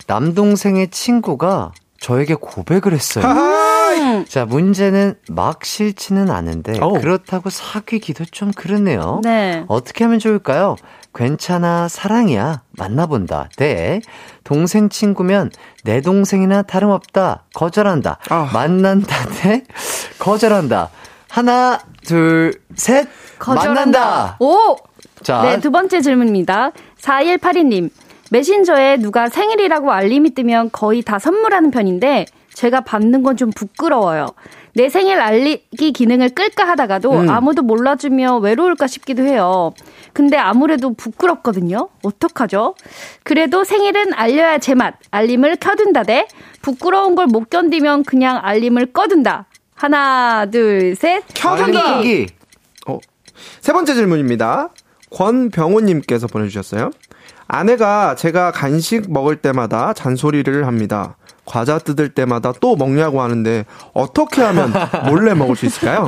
남동생의 친구가 저에게 고백을 했어요. 자, 문제는 막 싫지는 않은데 그렇다고 사귀기도 좀 그러네요. 네. 어떻게 하면 좋을까요? 괜찮아, 사랑이야, 만나본다. 네. 동생 친구면 내 동생이나 다름없다. 거절한다. 만난다. 네. 거절한다. 하나, 둘, 셋. 거절한다. 만난다. 오! 자. 네, 두 번째 질문입니다. 4182님. 메신저에 누가 생일이라고 알림이 뜨면 거의 다 선물하는 편인데 제가 받는 건 좀 부끄러워요. 내 생일 알리기 기능을 끌까 하다가도 아무도 몰라주며 외로울까 싶기도 해요. 근데 아무래도 부끄럽거든요. 어떡하죠? 그래도 생일은 알려야 제맛. 알림을 켜둔다 대 부끄러운 걸 못 견디면 그냥 알림을 꺼둔다. 하나, 둘, 셋. 켜기. 세 번째 질문입니다. 권병호님께서 보내주셨어요. 아내가 제가 간식 먹을 때마다 잔소리를 합니다. 과자 뜯을 때마다 또 먹냐고 하는데 어떻게 하면 몰래 먹을 수 있을까요?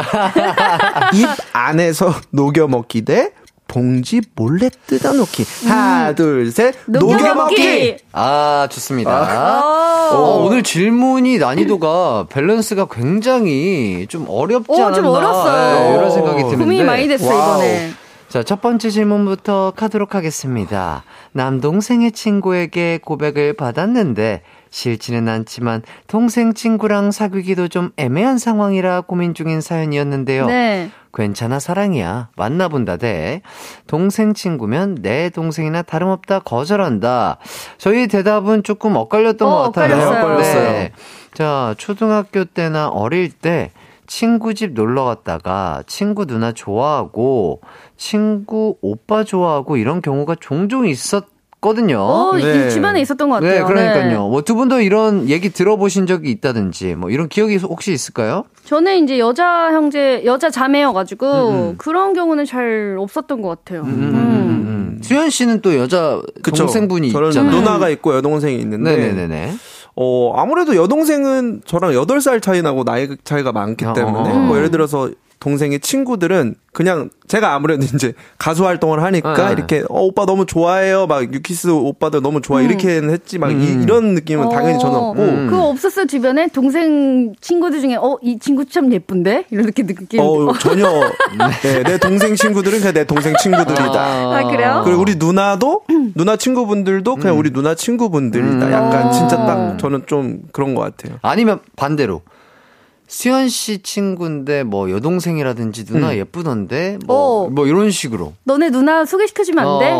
입 안에서 녹여 먹기 대 봉지 몰래 뜯어 놓기. 하나, 둘, 셋. 녹여 먹기. 아, 좋습니다. 오늘 질문이 난이도가 밸런스가 굉장히 좀 어렵지 않았나. 좀 어렵어요. 네, 이런 생각이 드는데. 고민이 많이 됐어요, 이번에. 자, 첫 번째 질문부터 가도록 하겠습니다. 남동생의 친구에게 고백을 받았는데 싫지는 않지만 동생 친구랑 사귀기도 좀 애매한 상황이라 고민 중인 사연이었는데요. 네. 괜찮아 사랑이야 만나본다 대 동생 친구면 내 동생이나 다름없다 거절한다. 저희 대답은 조금 엇갈렸던 것 같아요. 엇갈렸어요. 네. 자, 초등학교 때나 어릴 때 친구 집 놀러 갔다가 친구 누나 좋아하고 친구 오빠 좋아하고 이런 경우가 종종 있었거든요. 네. 주변에 있었던 것 같아요. 네, 그러니까요. 뭐 두 분도 이런 얘기 들어보신 적이 있다든지 뭐 이런 기억이 혹시 있을까요? 저는 이제 여자 형제, 여자 자매여가지고 그런 경우는 잘 없었던 것 같아요. 수현 씨는 또 여자 그쵸? 동생분이 저는 있잖아요. 누나가 있고 여동생이 있는데. 네네네. 아무래도 여동생은 저랑 8살 차이 나고 나이 차이가 많기 때문에 뭐 예를 들어서 동생의 친구들은 그냥 제가 아무래도 이제 가수 활동을 하니까 이렇게 오빠 너무 좋아해요 막 유키스 오빠들 너무 좋아해 이렇게는 했지 막 이런 느낌은 당연히 저는 없고 그거 없었어요 주변에 동생 친구들 중에 이 친구 참 예쁜데 이런 느낌 전혀 네, 내 동생 친구들은 그냥 내 동생 친구들이다 그래요? 그리고 우리 누나도 누나 친구분들도 그냥 우리 누나 친구분들이다 약간 진짜 딱 저는 좀 그런 것 같아요. 아니면 반대로 수현 씨 친구인데 뭐 여동생이라든지 누나 예쁘던데 뭐 이런 식으로 너네 누나 소개시켜주면 안 돼?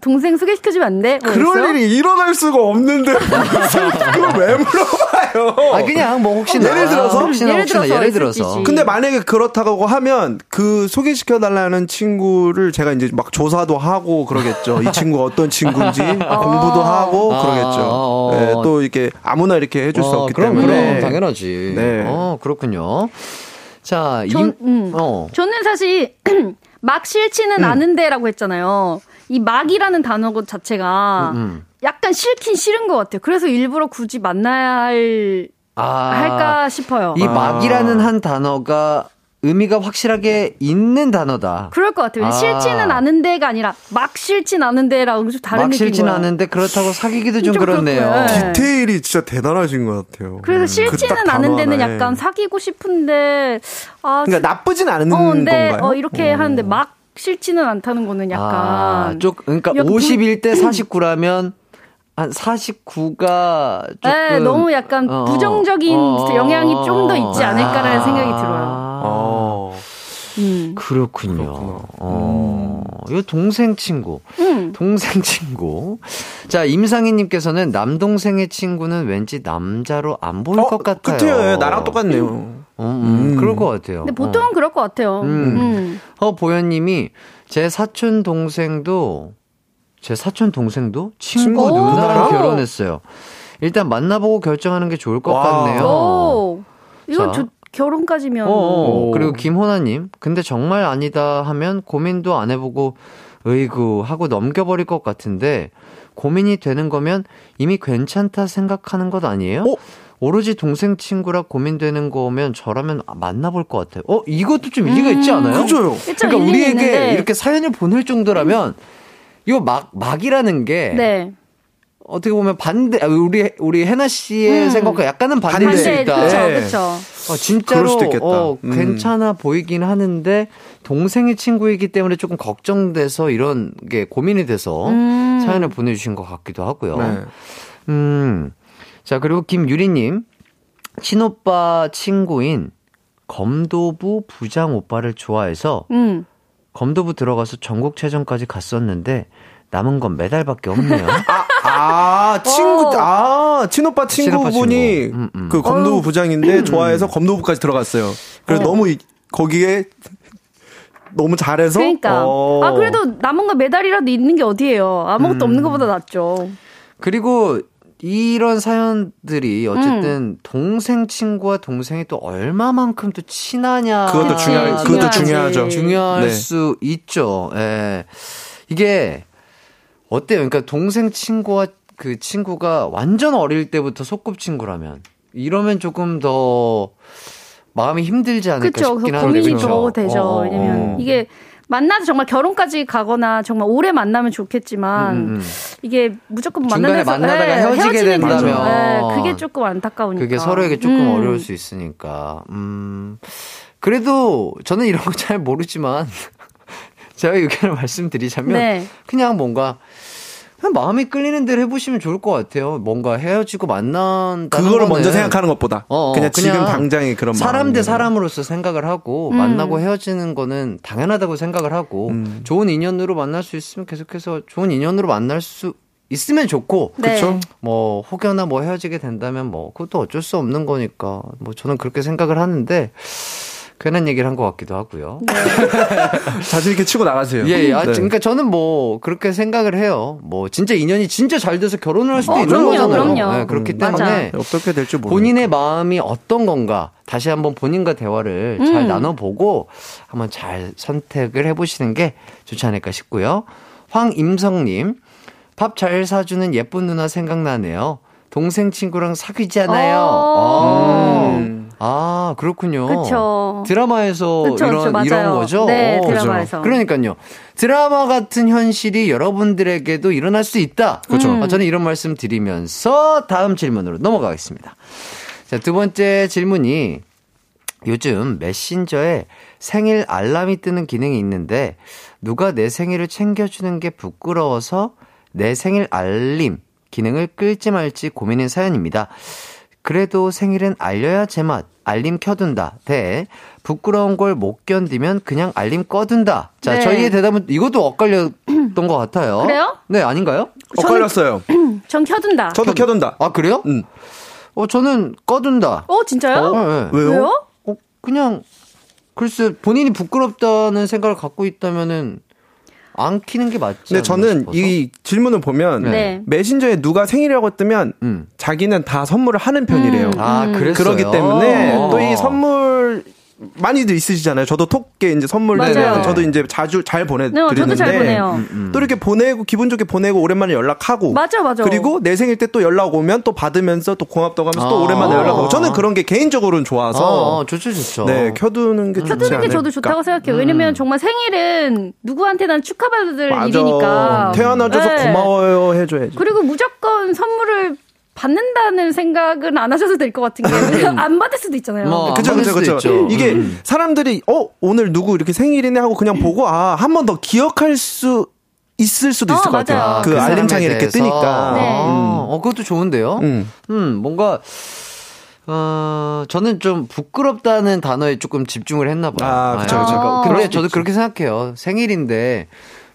동생 소개시켜주면 안 돼? 그럴 일이 일어날 수가 없는데 그걸 왜 물어봐요? 그냥 뭐 혹시나 예를 들어서 근데 만약에 그렇다고 하면 그 소개시켜달라는 친구를 제가 이제 막 조사도 하고 그러겠죠. 이 친구가 어떤 친구인지 공부도 하고 그러겠죠. 네, 또 이렇게 아무나 이렇게 해줄 수 없기 때문에 그럼 당연하지. 네. 그렇군요. 자, 저는 사실 막 싫지는 않은데라고 했잖아요. 이 막이라는 단어 자체가 약간 싫긴 싫은 것 같아요. 그래서 일부러 굳이 만나야 할까 싶어요. 이 막이라는 한 단어가 의미가 확실하게 있는 단어다. 그럴 것 같아요. 싫지는 않은데가 아니라 막 싫진 않은데라고 좀 다른 느낌이에요. 막 싫진 않은데 그렇다고 사귀기도 좀 그렇네요. 네. 디테일이 진짜 대단하신 것 같아요. 그래서 싫지는 않은데는 약간 사귀고 싶은데 그러니까 나쁘진 않은 건가요? 이렇게 하는데 막 싫지는 않다는 거는 약간 그러니까 51대 49라면 한 49가 조금 너무 약간 부정적인 영향이 좀 더 있지 않을까라는 생각이 들어요. 그렇군요. 요 동생 친구. 자, 임상희님께서는 남동생의 친구는 왠지 남자로 안 보일 것 같아요. 그래요, 나랑 똑같네요. 그럴 것 같아요. 근데 보통은 그럴 것 같아요. 허보현님이 제 사촌 동생도 친구 누나랑 결혼했어요. 일단 만나보고 결정하는 게 좋을 것 같네요. 이건 결혼까지면. 그리고 김호나님, 근데 정말 아니다 하면 고민도 안 해보고 으이구 하고 넘겨버릴 것 같은데 고민이 되는 거면 이미 괜찮다 생각하는 것 아니에요? 오로지 동생 친구라 고민되는 거면 저라면 만나볼 것 같아요. 이것도 좀 일리가 있지 않아요? 그죠. 그러니까 우리에게 이렇게 사연을 보낼 정도라면 이거 막이라는 게. 네. 어떻게 보면 반대, 우리 해나 씨의 생각과 약간은 반대일 수 있다. 그렇죠. 진짜로 그럴 수도 있겠다. 괜찮아 보이긴 하는데 동생의 친구이기 때문에 조금 걱정돼서 이런 게 고민이 돼서 사연을 보내주신 것 같기도 하고요. 네. 자, 그리고 김유리님, 친오빠 친구인 검도부 부장 오빠를 좋아해서 검도부 들어가서 전국체전까지 갔었는데 남은 건 메달밖에 없네요. 아, 친구, 아, 친오빠 친구분이 친오빠 친구. 그 검도부 부장인데 좋아해서 검도부까지 들어갔어요. 그래서 너무 거기에 너무 잘해서. 그러니까. 아, 그래도 남은 거 메달이라도 있는 게 어디예요. 아무것도 없는 것보다 낫죠. 그리고 이런 사연들이 어쨌든 동생 친구와 동생이 또 얼마만큼 또 친하냐. 그것도 중요하죠. 그것도 중요하죠. 중요할 네. 수 있죠. 예. 이게 어때요? 그러니까 동생 친구와 그 친구가 완전 어릴 때부터 소꿉친구라면 이러면 조금 더 마음이 힘들지 않을까 그쵸, 싶긴 한데. 그렇죠. 고민이 더 되죠. 왜냐면 이게 만나서 정말 결혼까지 가거나 정말 오래 만나면 좋겠지만 이게 무조건 만나면서 만나다가 헤어지게 된다면 그게 조금 안타까우니까. 그게 서로에게 조금 어려울 수 있으니까. 그래도 저는 이런 거 잘 모르지만 제가 의견을 말씀드리자면 네. 그냥 뭔가 그냥 마음이 끌리는 대로 해보시면 좋을 것 같아요. 뭔가 헤어지고 만난다는 그거를 먼저 생각하는 것보다 그냥 지금 당장의 그런 사람 대 사람으로서 생각을 하고 만나고 헤어지는 거는 당연하다고 생각을 하고 좋은 인연으로 만날 수 있으면 계속해서 좋은 인연으로 만날 수 있으면 좋고 네. 그렇죠. 뭐 혹여나 뭐 헤어지게 된다면 뭐 그것도 어쩔 수 없는 거니까 뭐 저는 그렇게 생각을 하는데 괜한 얘기를 한 것 같기도 하고요. 네. 자신 있게 치고 나가세요. 예, 아, 네. 그러니까 저는 뭐 그렇게 생각을 해요. 뭐 진짜 인연이 진짜 잘 돼서 결혼을 할 수도 있는 그럼요, 거잖아요. 그럼요. 네, 그렇기 때문에 맞아. 어떻게 될지 모르겠어요. 본인의 마음이 어떤 건가 다시 한번 본인과 대화를 잘 나눠보고 한번 잘 선택을 해보시는 게 좋지 않을까 싶고요. 황임성님, 밥 잘 사주는 예쁜 누나 생각나네요. 동생 친구랑 사귀잖아요. 아, 그렇군요. 그쵸. 드라마에서 그쵸, 이런 거죠? 네, 드라마에서. 그러니까요. 드라마 같은 현실이 여러분들에게도 일어날 수 있다. 그렇죠. 저는 이런 말씀 드리면서 다음 질문으로 넘어가겠습니다. 자, 두 번째 질문이 요즘 메신저에 생일 알람이 뜨는 기능이 있는데 누가 내 생일을 챙겨주는 게 부끄러워서 내 생일 알림 기능을 끌지 말지 고민인 사연입니다. 그래도 생일은 알려야 제맛, 알림 켜둔다. 대 부끄러운 걸 못 견디면 그냥 알림 꺼둔다. 자, 네. 저희의 대답은 이것도 엇갈렸던 것 같아요. 그래요? 네, 아닌가요? 엇갈렸어요. 전 켜둔다. 저도 켜둔다. 아, 그래요? 저는 꺼둔다. 진짜요? 네. 왜요? 그냥, 글쎄, 본인이 부끄럽다는 생각을 갖고 있다면은, 안 키는 게 맞죠. 근데 저는 싶어서? 이 질문을 보면 네. 메신저에 누가 생일이라고 뜨면 자기는 다 선물을 하는 편이래요. 아, 그랬어요. 그러기 때문에 또 이 선물 많이들 있으시잖아요. 저도 톡에 이제 선물 되면 저도 이제 자주 잘 보내드리는데 저도 잘 보내요. 또 이렇게 보내고 기분 좋게 보내고 오랜만에 연락하고 맞아. 그리고 내 생일 때 또 연락 오면 또 받으면서 또 고맙다고 하면서 또 오랜만에 연락하고 저는 그런 게 개인적으로는 좋아서 좋죠. 네, 켜두는 게 저도 좋다고 생각해요. 왜냐면 정말 생일은 누구한테나 축하받을 일이니까 태어나줘서 고마워요 해줘야지. 그리고 무조건 선물을 받는다는 생각은 안 하셔도 될 것 같은 게 안 받을 수도 있잖아요. 그렇죠. 이게 사람들이 오늘 누구 이렇게 생일이네 하고 그냥 보고 한 번 더 기억할 수 있을 수도 있을 것 같아요. 그 알림창이 이렇게 뜨니까. 네. 그것도 좋은데요. 뭔가 저는 좀 부끄럽다는 단어에 조금 집중을 했나 봐요. 그렇죠. 근데 저도 그렇게 생각해요. 생일인데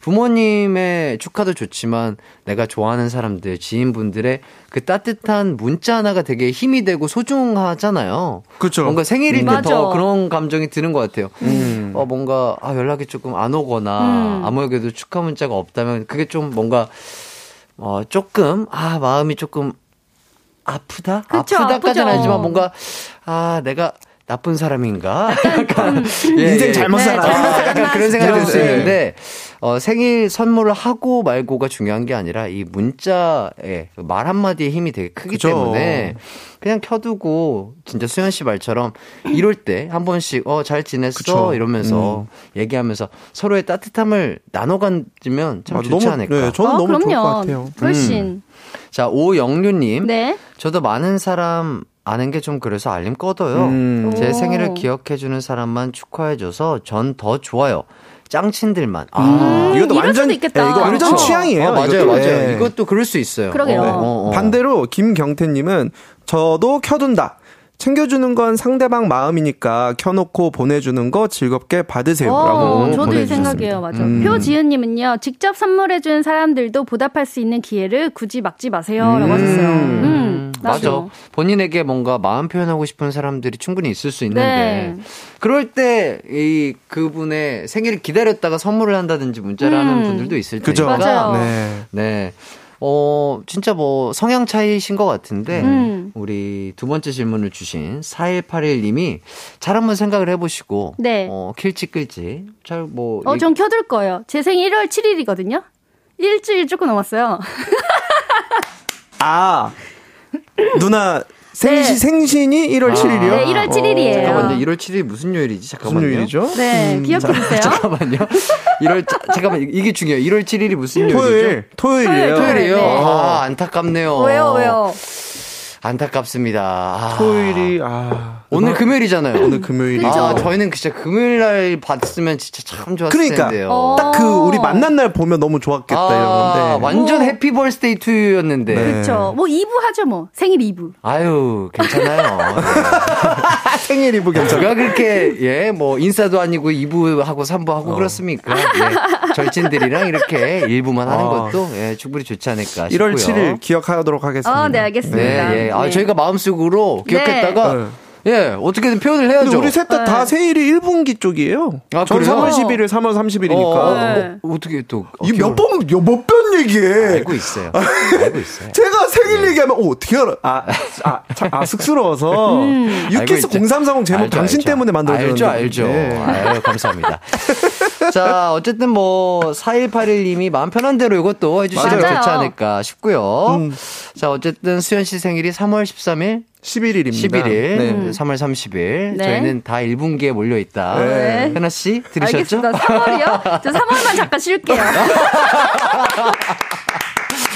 부모님의 축하도 좋지만 내가 좋아하는 사람들, 지인분들의 그 따뜻한 문자 하나가 되게 힘이 되고 소중하잖아요. 그렇죠. 뭔가 생일일 때 더 그런 감정이 드는 것 같아요. 뭔가 연락이 조금 안 오거나 아무에게도 축하 문자가 없다면 그게 좀 뭔가 마음이 조금 아프다? 그쵸, 아프다까지는 아니지만 뭔가 내가 나쁜 사람인가? 약간 인생 잘못 살았나? 그런 생각이 들 수 있는데 생일 선물을 하고 말고가 중요한 게 아니라 이 문자의 말 한마디의 힘이 되게 크기 때문에 그냥 켜두고 진짜 수현 씨 말처럼 이럴 때 한 번씩 잘 지냈어 이러면서 얘기하면서 서로의 따뜻함을 나눠가지면 참 좋지 않을까. 네, 저는 너무 그럼요. 좋을 것 같아요. 훨씬. 자, 오영류님. 네. 저도 많은 사람 아는 게 좀 그래서 알림 꺼둬요. 제 생일을 기억해주는 사람만 축하해줘서 전 더 좋아요. 짱친들만. 이것도 완전 있겠다. 네, 이거 완전 취향이에요. 맞아요. 네. 이것도 그럴 수 있어요. 그러게요. 반대로 김경태님은 저도 켜둔다. 챙겨주는 건 상대방 마음이니까 켜놓고 보내주는 거 즐겁게 받으세요. 라고 저도 이 생각이에요. 맞아요. 표지은님은요. 직접 선물해준 사람들도 보답할 수 있는 기회를 굳이 막지 마세요. 라고 하셨어요. 맞아. 본인에게 뭔가 마음 표현하고 싶은 사람들이 충분히 있을 수 있는데 네. 그럴 때 이 그분의 생일을 기다렸다가 선물을 한다든지 문자를 하는 분들도 있을 테니까. 맞아요. 네. 네. 진짜 뭐 성향 차이신 것 같은데 우리 두 번째 질문을 주신 4181님이 잘 한번 생각을 해보시고 네. 킬지 끌지 잘 뭐 전 켜둘 거예요. 제 생일 1월 7일이거든요. 일주일 조금 넘었어요. 아 누나 생신이 1월 7일이요? 네, 1월 7일이에요. 잠깐만요. 1월 7일이 무슨 요일이지? 잠깐만요. 무슨 요일이죠? 네, 기억해주세요. 잠깐만요. 1월, 잠깐만, 이게 중요해요. 1월 7일이 무슨 요일이죠? 토요일이에요. 토요일이에요. 네. 아, 안타깝네요. 왜요? 안타깝습니다. 아, 토요일이, 오늘 금요일이잖아요. 오늘 금요일이죠. 아, 저희는 진짜 금요일 날 봤으면 진짜 참 좋았을 텐데요. 딱 그 우리 만난 날 보면 너무 좋았겠다 이러는데. 완전 해피 벌스데이 투였는데. 네. 그렇죠. 뭐 2부 하죠 뭐. 생일 2부. 아유, 괜찮아요. 생일 2부 괜찮아요. 제가 그렇게 뭐 인싸도 아니고 2부 하고 3부 하고 그렇습니까? 예, 절친들이랑 이렇게 1부만 하는 것도 충분히 좋지 않을까 싶고요. 1월 7일 기억하도록 하겠습니다. 네, 알겠습니다. 네. 아, 저희가 마음속으로 기억했다가 어떻게든 표현을 해야죠. 근데 우리 셋 다 세일이 1분기 쪽이에요. 아, 전 3월 11일, 3월 30일이니까. 어떻게 또. 몇 번 얘기해. 알고 있어요. 제가 생일 얘기하면, 어떻게 알아? 쑥스러워서. 유키스 0340 제목 알죠, 당신 알죠. 때문에 만들어줬는데. 알죠. 네. 아유, 감사합니다. 자, 어쨌든 뭐, 4181님이 마음 편한 대로 이것도 해주시면 좋지 않을까 싶고요. 자, 어쨌든 수현 씨 생일이 3월 13일. 11일입니다. 11일, 네. 3월 30일. 네. 저희는 다 1분기에 몰려있다. 네. 현아 씨, 들으셨죠? 알겠습니다. 3월이요? 저 3월만 잠깐 쉴게요.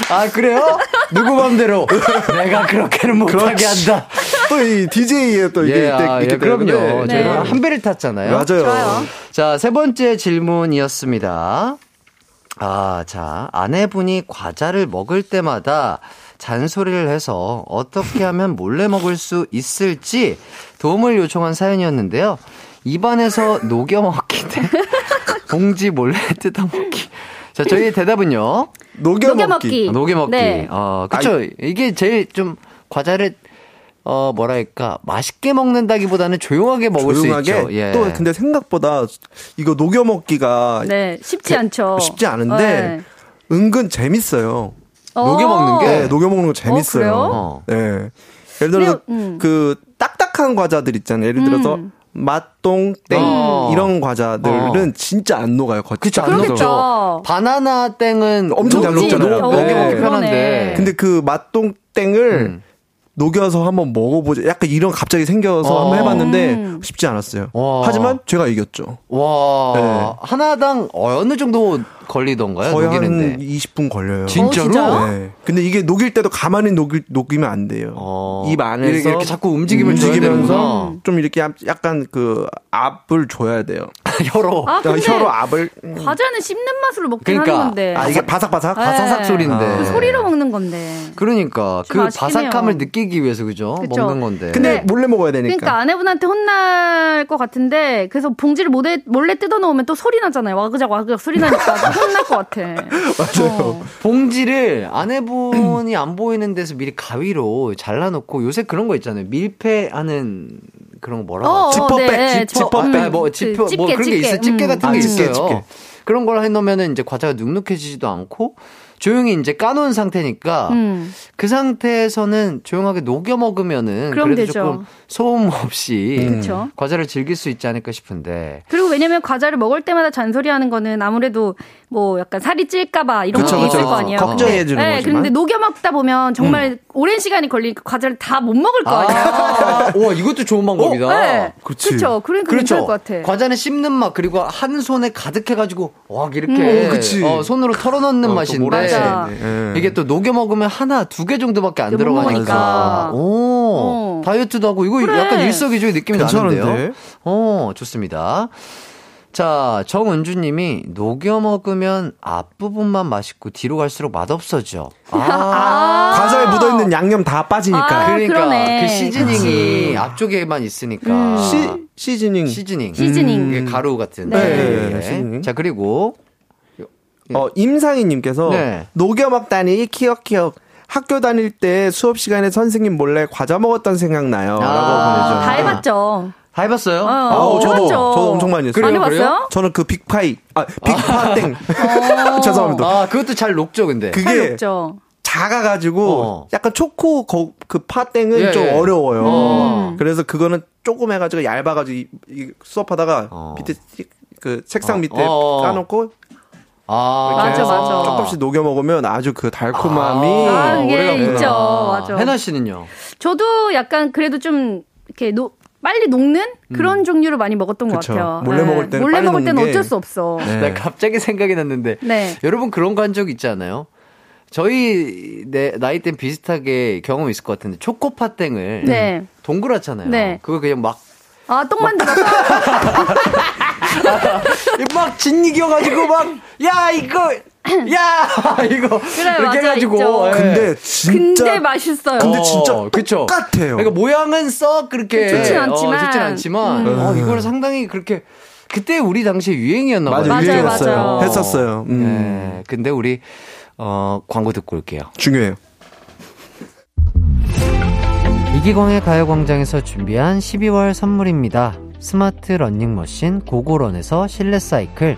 아, 그래요? 누구 맘대로 내가 그렇게는 못하게 한다. 또 이 DJ에 또 이게 있기 때문에. 그럼요. 저희가 한 배를 탔잖아요. 맞아요. 좋아요. 자, 세 번째 질문이었습니다. 자, 아내분이 과자를 먹을 때마다 잔소리를 해서 어떻게 하면 몰래 먹을 수 있을지 도움을 요청한 사연이었는데요. 입안에서 녹여 먹기 대 봉지 몰래 뜯어 먹기. 자, 저희의 대답은요. 녹여 먹기. 네. 그렇죠. 이게 제일 좀 과자를 뭐랄까 맛있게 먹는다기보다는 조용하게 수 있죠. 또 근데 생각보다 이거 녹여 먹기가 쉽지 않죠. 쉽지 않은데 은근 재밌어요. 녹여먹는 거 재밌어요. 네. 예를 들어서, 그, 딱딱한 과자들 있잖아요. 예를 들어서, 맛동, 땡, 이런 과자들은 진짜 안 녹아요. 그쵸, 안 녹죠. 바나나 땡은 엄청 잘 녹잖아요. 먹기 편한데. 근데 그 맛동 땡을 녹여서 한번 먹어보자. 약간 이런 갑자기 생겨서 한번 해봤는데 쉽지 않았어요. 와. 하지만 제가 이겼죠. 와. 네. 하나당 어느 정도 걸리던가요? 거의 녹이는데. 한 20분 걸려요. 진짜로? 네. 근데 이게 녹일 때도 가만히 녹이면 안 돼요. 입 안에서 이렇게 자꾸 움직임을 움직이면서 좀 이렇게 약간 그 압을 줘야 돼요. 혀로 압을. 과자는 씹는 맛으로 먹긴 하는 건데. 이게 바삭바삭? 바삭삭 소리인데. 그 소리로 먹는 건데. 그러니까 그 바삭함을 느끼기 위해서 그죠? 먹는 건데. 근데 몰래 먹어야 되니까. 그러니까 아내분한테 혼날 것 같은데 그래서 봉지를 몰래 뜯어놓으면 또 소리 나잖아요. 와그작 소리 나니까 혼날 것 같아. 맞아요. 봉지를 아내분이 안 보이는 데서 미리 가위로 잘라놓고 요새 그런 거 있잖아요. 밀폐하는 그런 거 뭐라고 하죠? 지퍼백. 뭐 그런 게 있어요. 집게 같은 게 있어요. 그런 걸 해놓으면 이제 과자가 눅눅해지지도 않고 조용히 이제 까놓은 상태니까 그 상태에서는 조용하게 녹여 먹으면은 그래도 되죠. 조금 소음 없이 과자를 즐길 수 있지 않을까 싶은데. 그리고 왜냐면 과자를 먹을 때마다 잔소리하는 거는 아무래도 뭐 약간 살이 찔까봐 이런 것도 있을 거 아니에요. 걱정해주는 거지만. 네, 그런데 녹여 먹다 보면 정말 오랜 시간이 걸리니까 과자를 다 못 먹을 거 아니에요. 와, 이것도 좋은 방법이다. 네. 그렇죠. 그러니까 괜찮을 것 같아. 과자는 씹는 맛 그리고 한 손에 가득해가지고 와 이렇게 손으로 털어넣는 맛인데. 네. 이게 또 녹여 먹으면 하나, 두 개 정도밖에 안 들어가니까. 오, 다이어트도 하고, 이거 약간 일석이조의 느낌이 나는데요. 좋습니다. 자, 정은주 님이 녹여 먹으면 앞부분만 맛있고 뒤로 갈수록 맛없어져. 과자에 묻어있는 양념 다 빠지니까. 아, 그러니까 그러네. 그 시즈닝이 앞쪽에만 있으니까. 시즈닝. 가루 같은. 네. 네. 시즈닝. 자, 그리고 임상희님께서 네. 녹여 먹다니 키역키역. 학교 다닐 때 수업 시간에 선생님 몰래 과자 먹었던 생각 나요. 라고 보내주셨어요. 다 해봤죠. 다 해봤어요? 저도 엄청 많이 했어요. 많이 봤어요? 저는 그 빅파이, 빅파땡. 죄송합니다. 아, 그것도 잘 녹죠, 근데. 그게 녹죠. 작아가지고 약간 초코 그 파땡은 좀 어려워요. 그래서 그거는 조금 해가지고 얇아가지고 수업하다가 밑에 그 책상 밑에 까놓고. 아, 맞아. 조금씩 녹여 먹으면 아주 그 달콤함이 오래가구나. 있죠. 맞아. 해나 씨는요? 저도 약간 그래도 좀 이렇게 빨리 녹는 그런 종류를 많이 먹었던 그쵸. 것 같아요. 몰래 먹을 때는 어쩔 수 없어. 네. 나 갑자기 생각이 났는데 네. 여러분 그런 거 한 적 있지 않아요? 저희 나이 땐 비슷하게 경험이 있을 것 같은데 초코파땡을 동그랗잖아요. 네. 그걸 그냥 막 똥 만들어서 막 짓이겨가지고 막 이거 그래, 이렇게 해가지고 근데 맛있어요. 근데 진짜 그쵸? 똑같아요. 그러니까 모양은 썩 그렇게 좋진 않지만 이거를 상당히 그렇게 그때 우리 당시에 유행이었나 봐요. 맞아요. 했었어요. 네, 근데 우리 광고 듣고 올게요. 중요해요. 이기광의 가요광장에서 준비한 12월 선물입니다. 스마트 러닝머신 고고런에서 실내 사이클,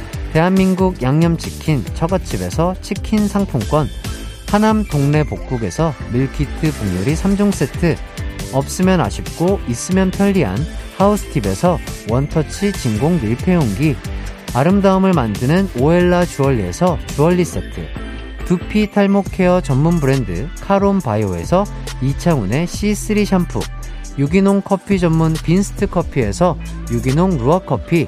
대한민국 양념치킨 처갓집에서 치킨 상품권, 하남 동네 복국에서 밀키트 분유리 3종 세트, 없으면 아쉽고 있으면 편리한 하우스팁에서 원터치 진공 밀폐용기, 아름다움을 만드는 오엘라 주얼리에서 주얼리 세트, 두피 탈모 케어 전문 브랜드 카론 바이오에서 이창훈의 C3 샴푸, 유기농 커피 전문 빈스트 커피에서 유기농 루아 커피,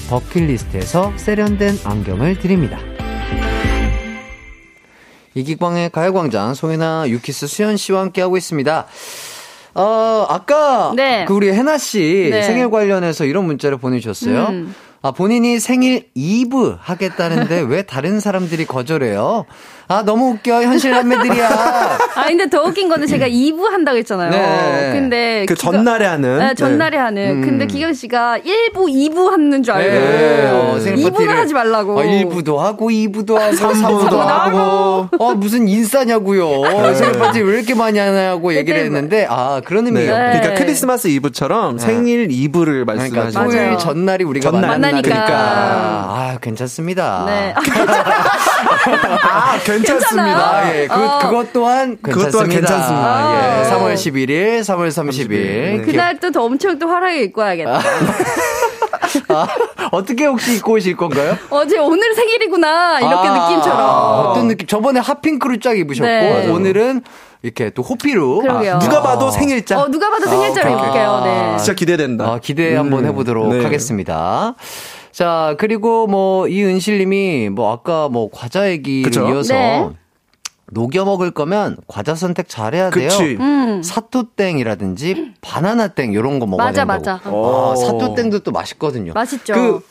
버킷리스트에서 세련된 안경을 드립니다. 이기광의 가요광장, 송해나, 유키스, 수현씨와 함께하고 있습니다. 아까 그 우리 해나씨 생일 관련해서 이런 문자를 보내주셨어요. 본인이 생일 이브 하겠다는데 왜 다른 사람들이 거절해요? 아, 너무 웃겨. 현실 남매들이야. 아, 근데 더 웃긴 거는 제가 2부 한다고 했잖아요. 네. 근데. 전날에 하는. 근데 기경 씨가 1부, 2부 하는 줄 알고. 네. 2부는 하지 말라고. 1부도 하고, 2부도 하고, 3부도 하고. 무슨 인싸냐고요. 네. 생일 파티 왜 이렇게 많이 하냐고 얘기를 했는데, 그런 의미예요. 네. 그러니까 크리스마스 2부처럼 생일 2부를 말씀하시는 거예요. 그러니까 전날이 우리가 만나니까. 괜찮습니다. 네. 괜찮습니다. 아, 예. 그것 또한 괜찮습니다. 아, 예. 3월 11일, 3월 30일. 그날 또 엄청 또 화려하게 입고 와야겠다. 어떻게 혹시 입고 오실 건가요? 어제 오늘 생일이구나. 이렇게 느낌처럼. 어떤 느낌? 저번에 핫핑크로 쫙 입으셨고, 오늘은 이렇게 또 호피로. 누가 봐도 생일자. 누가 봐도 생일자로 입을게요. 네. 진짜 기대된다. 기대 한번 해보도록 하겠습니다. 자, 그리고 이은실 님이 아까 과자 얘기를 이어서 녹여 먹을 거면 과자 선택 잘해야 돼요. 사토땡이라든지 바나나땡 이런 거 먹어야 된다고. 맞아. 사토땡도 또 맛있거든요. 맛있죠. 그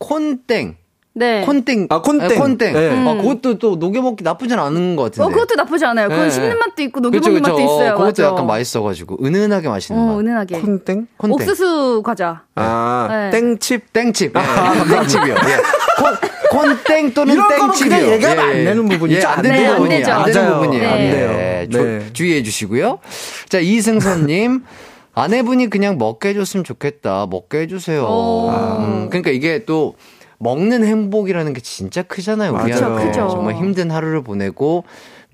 콘땡. 네. 콘땡. 네. 그것도 또 녹여먹기 나쁘진 않은 것 같은데. 그것도 나쁘지 않아요. 그건 씹는 맛도 있고 녹여먹는 맛도 있어요. 그것도 맞아. 약간 맛있어가지고 은은하게 맛있는 맛. 은은하게. 콘땡. 옥수수 과자. 땡칩. 땡칩이요. 콘땡 또는 땡치료. 얘가 안 되는 부분이죠. 예, 안 되는 부분이에요. 안 되는 부분이에요. 안 돼요. 주의해 주시고요. 자, 이승선님. 아내분이 그냥 먹게 해줬으면 좋겠다. 먹게 해주세요. 그러니까 이게 또 먹는 행복이라는 게 진짜 크잖아요. 우리한테 정말 힘든 하루를 보내고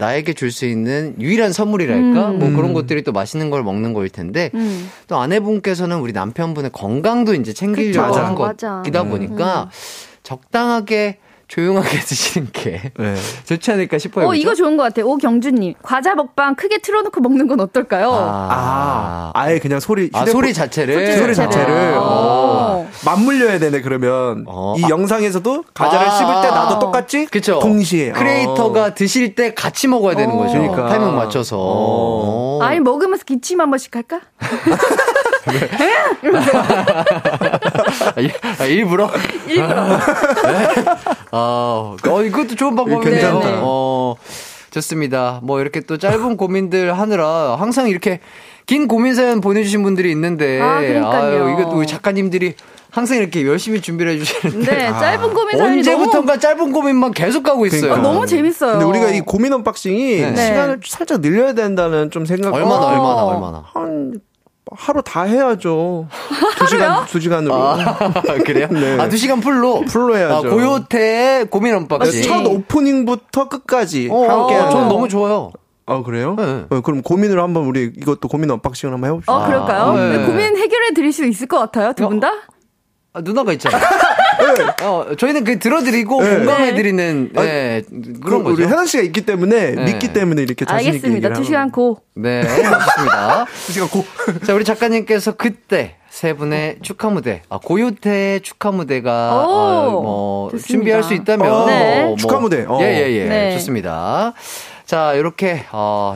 나에게 줄 수 있는 유일한 선물이랄까? 뭐 그런 것들이 또 맛있는 걸 먹는 거일 텐데 또 아내분께서는 우리 남편분의 건강도 이제 챙기려고 하는 것이다 보니까 적당하게 조용하게 드시는 게 좋지 않을까 싶어요. 그렇죠? 이거 좋은 것 같아요. 오경준님. 과자 먹방 크게 틀어놓고 먹는 건 어떨까요? 아예 그냥 소리. 소리 자체를. 맞물려야 되네, 그러면. 이 영상에서도 과자를 씹을 때 나도 똑같지? 그쵸. 동시에. 크리에이터가 드실 때 같이 먹어야 되는 거죠. 그러니까. 타이밍 맞춰서. 아니, 먹으면서 기침 한 번씩 할까? 일부러. 이것도 좋은 방법이네요. 좋습니다. 뭐 이렇게 또 짧은 고민들 하느라 항상 이렇게 긴 고민 사연 보내주신 분들이 있는데, 그러니까요. 이것도 우리 작가님들이 항상 이렇게 열심히 준비를 해주시는데, 짧은 고민 사연이 언제부턴가 너무... 짧은 고민만 계속 가고 있어요. 그러니까. 너무 재밌어요. 근데 우리가 이 고민 언박싱이 시간을 살짝 늘려야 된다는 좀 생각. 얼마나. 하루 다 해야죠. 2시간, 2시간으로. 그래요? 네. 2시간 풀로 해야죠. 고요태의 고민 언박싱. 첫 오프닝부터 끝까지 함께. 전 너무 좋아요. 그래요? 네. 그럼 고민을 한번 우리 이것도 고민 언박싱을 한번 해봅시다. 그럴까요? 네. 고민 해결해 드릴 수 있을 것 같아요, 두 분 다? 누나가 있잖아요. 저희는 그 들어드리고 공감해드리는 그런 거죠. 우리 혜나 씨가 있기 때문에 믿기 때문에 이렇게 자신 있게 알겠습니다. 2시간 고. 네, 좋습니다. 2시간 고. 자, 우리 작가님께서 그때 세 분의 축하 무대, 고요태의 축하 무대가 좋습니다. 준비할 수 있다면 축하 무대. 네. 좋습니다. 자, 이렇게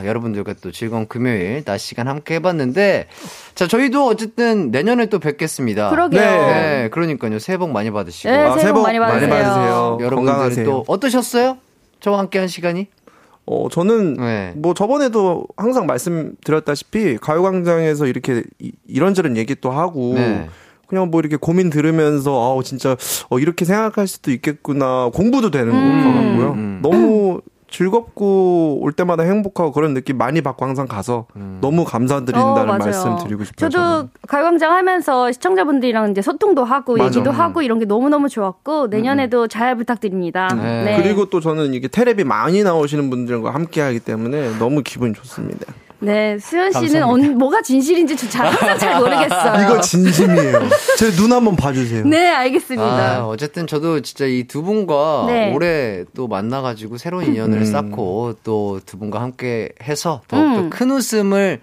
여러분들과 또 즐거운 금요일 낮 시간 함께 해봤는데, 자, 저희도 어쨌든 내년에 또 뵙겠습니다. 그러게요. 네, 그러니까요. 새해 복 많이 받으시고 새해 복 많이 받으세요. 여러분들 또 어떠셨어요? 저와 함께 한 시간이? 저는 뭐 저번에도 항상 말씀드렸다시피 가요광장에서 이렇게 이런저런 얘기 또 하고. 그냥 뭐 이렇게 고민 들으면서 진짜 이렇게 생각할 수도 있겠구나, 공부도 되는 것 같고요. 너무 즐겁고 올 때마다 행복하고 그런 느낌 많이 받고 항상 가서 너무 감사드린다는 말씀 드리고 싶어요. 저도 가요광장 하면서 시청자분들이랑 이제 소통도 하고 얘기도 하고 이런 게 너무너무 좋았고 내년에도 잘 부탁드립니다. 네. 그리고 또 저는 이게 테레비 많이 나오시는 분들과 함께 하기 때문에 너무 기분이 좋습니다. 네, 수현 씨는 뭐가 진실인지 항상 잘 모르겠어요. 이거 진심이에요. 제 눈 한번 봐주세요. 네, 알겠습니다. 어쨌든 저도 진짜 이 두 분과 올해 또 만나가지고 새로운 인연을 쌓고 또 두 분과 함께 해서 더욱더 큰 웃음을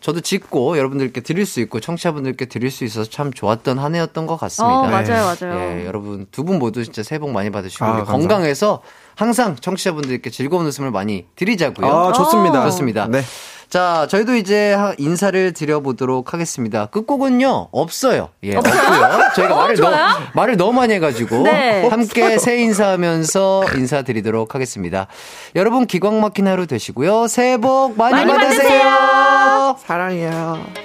저도 짓고 여러분들께 드릴 수 있고 청취자분들께 드릴 수 있어서 참 좋았던 한 해였던 것 같습니다. 맞아요. 예, 여러분 두 분 모두 진짜 새해 복 많이 받으시고 건강해서 항상 청취자분들께 즐거운 웃음을 많이 드리자고요. 좋습니다. 네. 자, 저희도 이제 인사를 드려보도록 하겠습니다. 끝곡은요, 없어요. 없고요. 저희가 말을 너무 많이 해가지고 함께 새해 인사하면서 인사드리도록 하겠습니다. 여러분 기광 막힌 하루 되시고요. 새해 복 많이 받으세요. 사랑해요.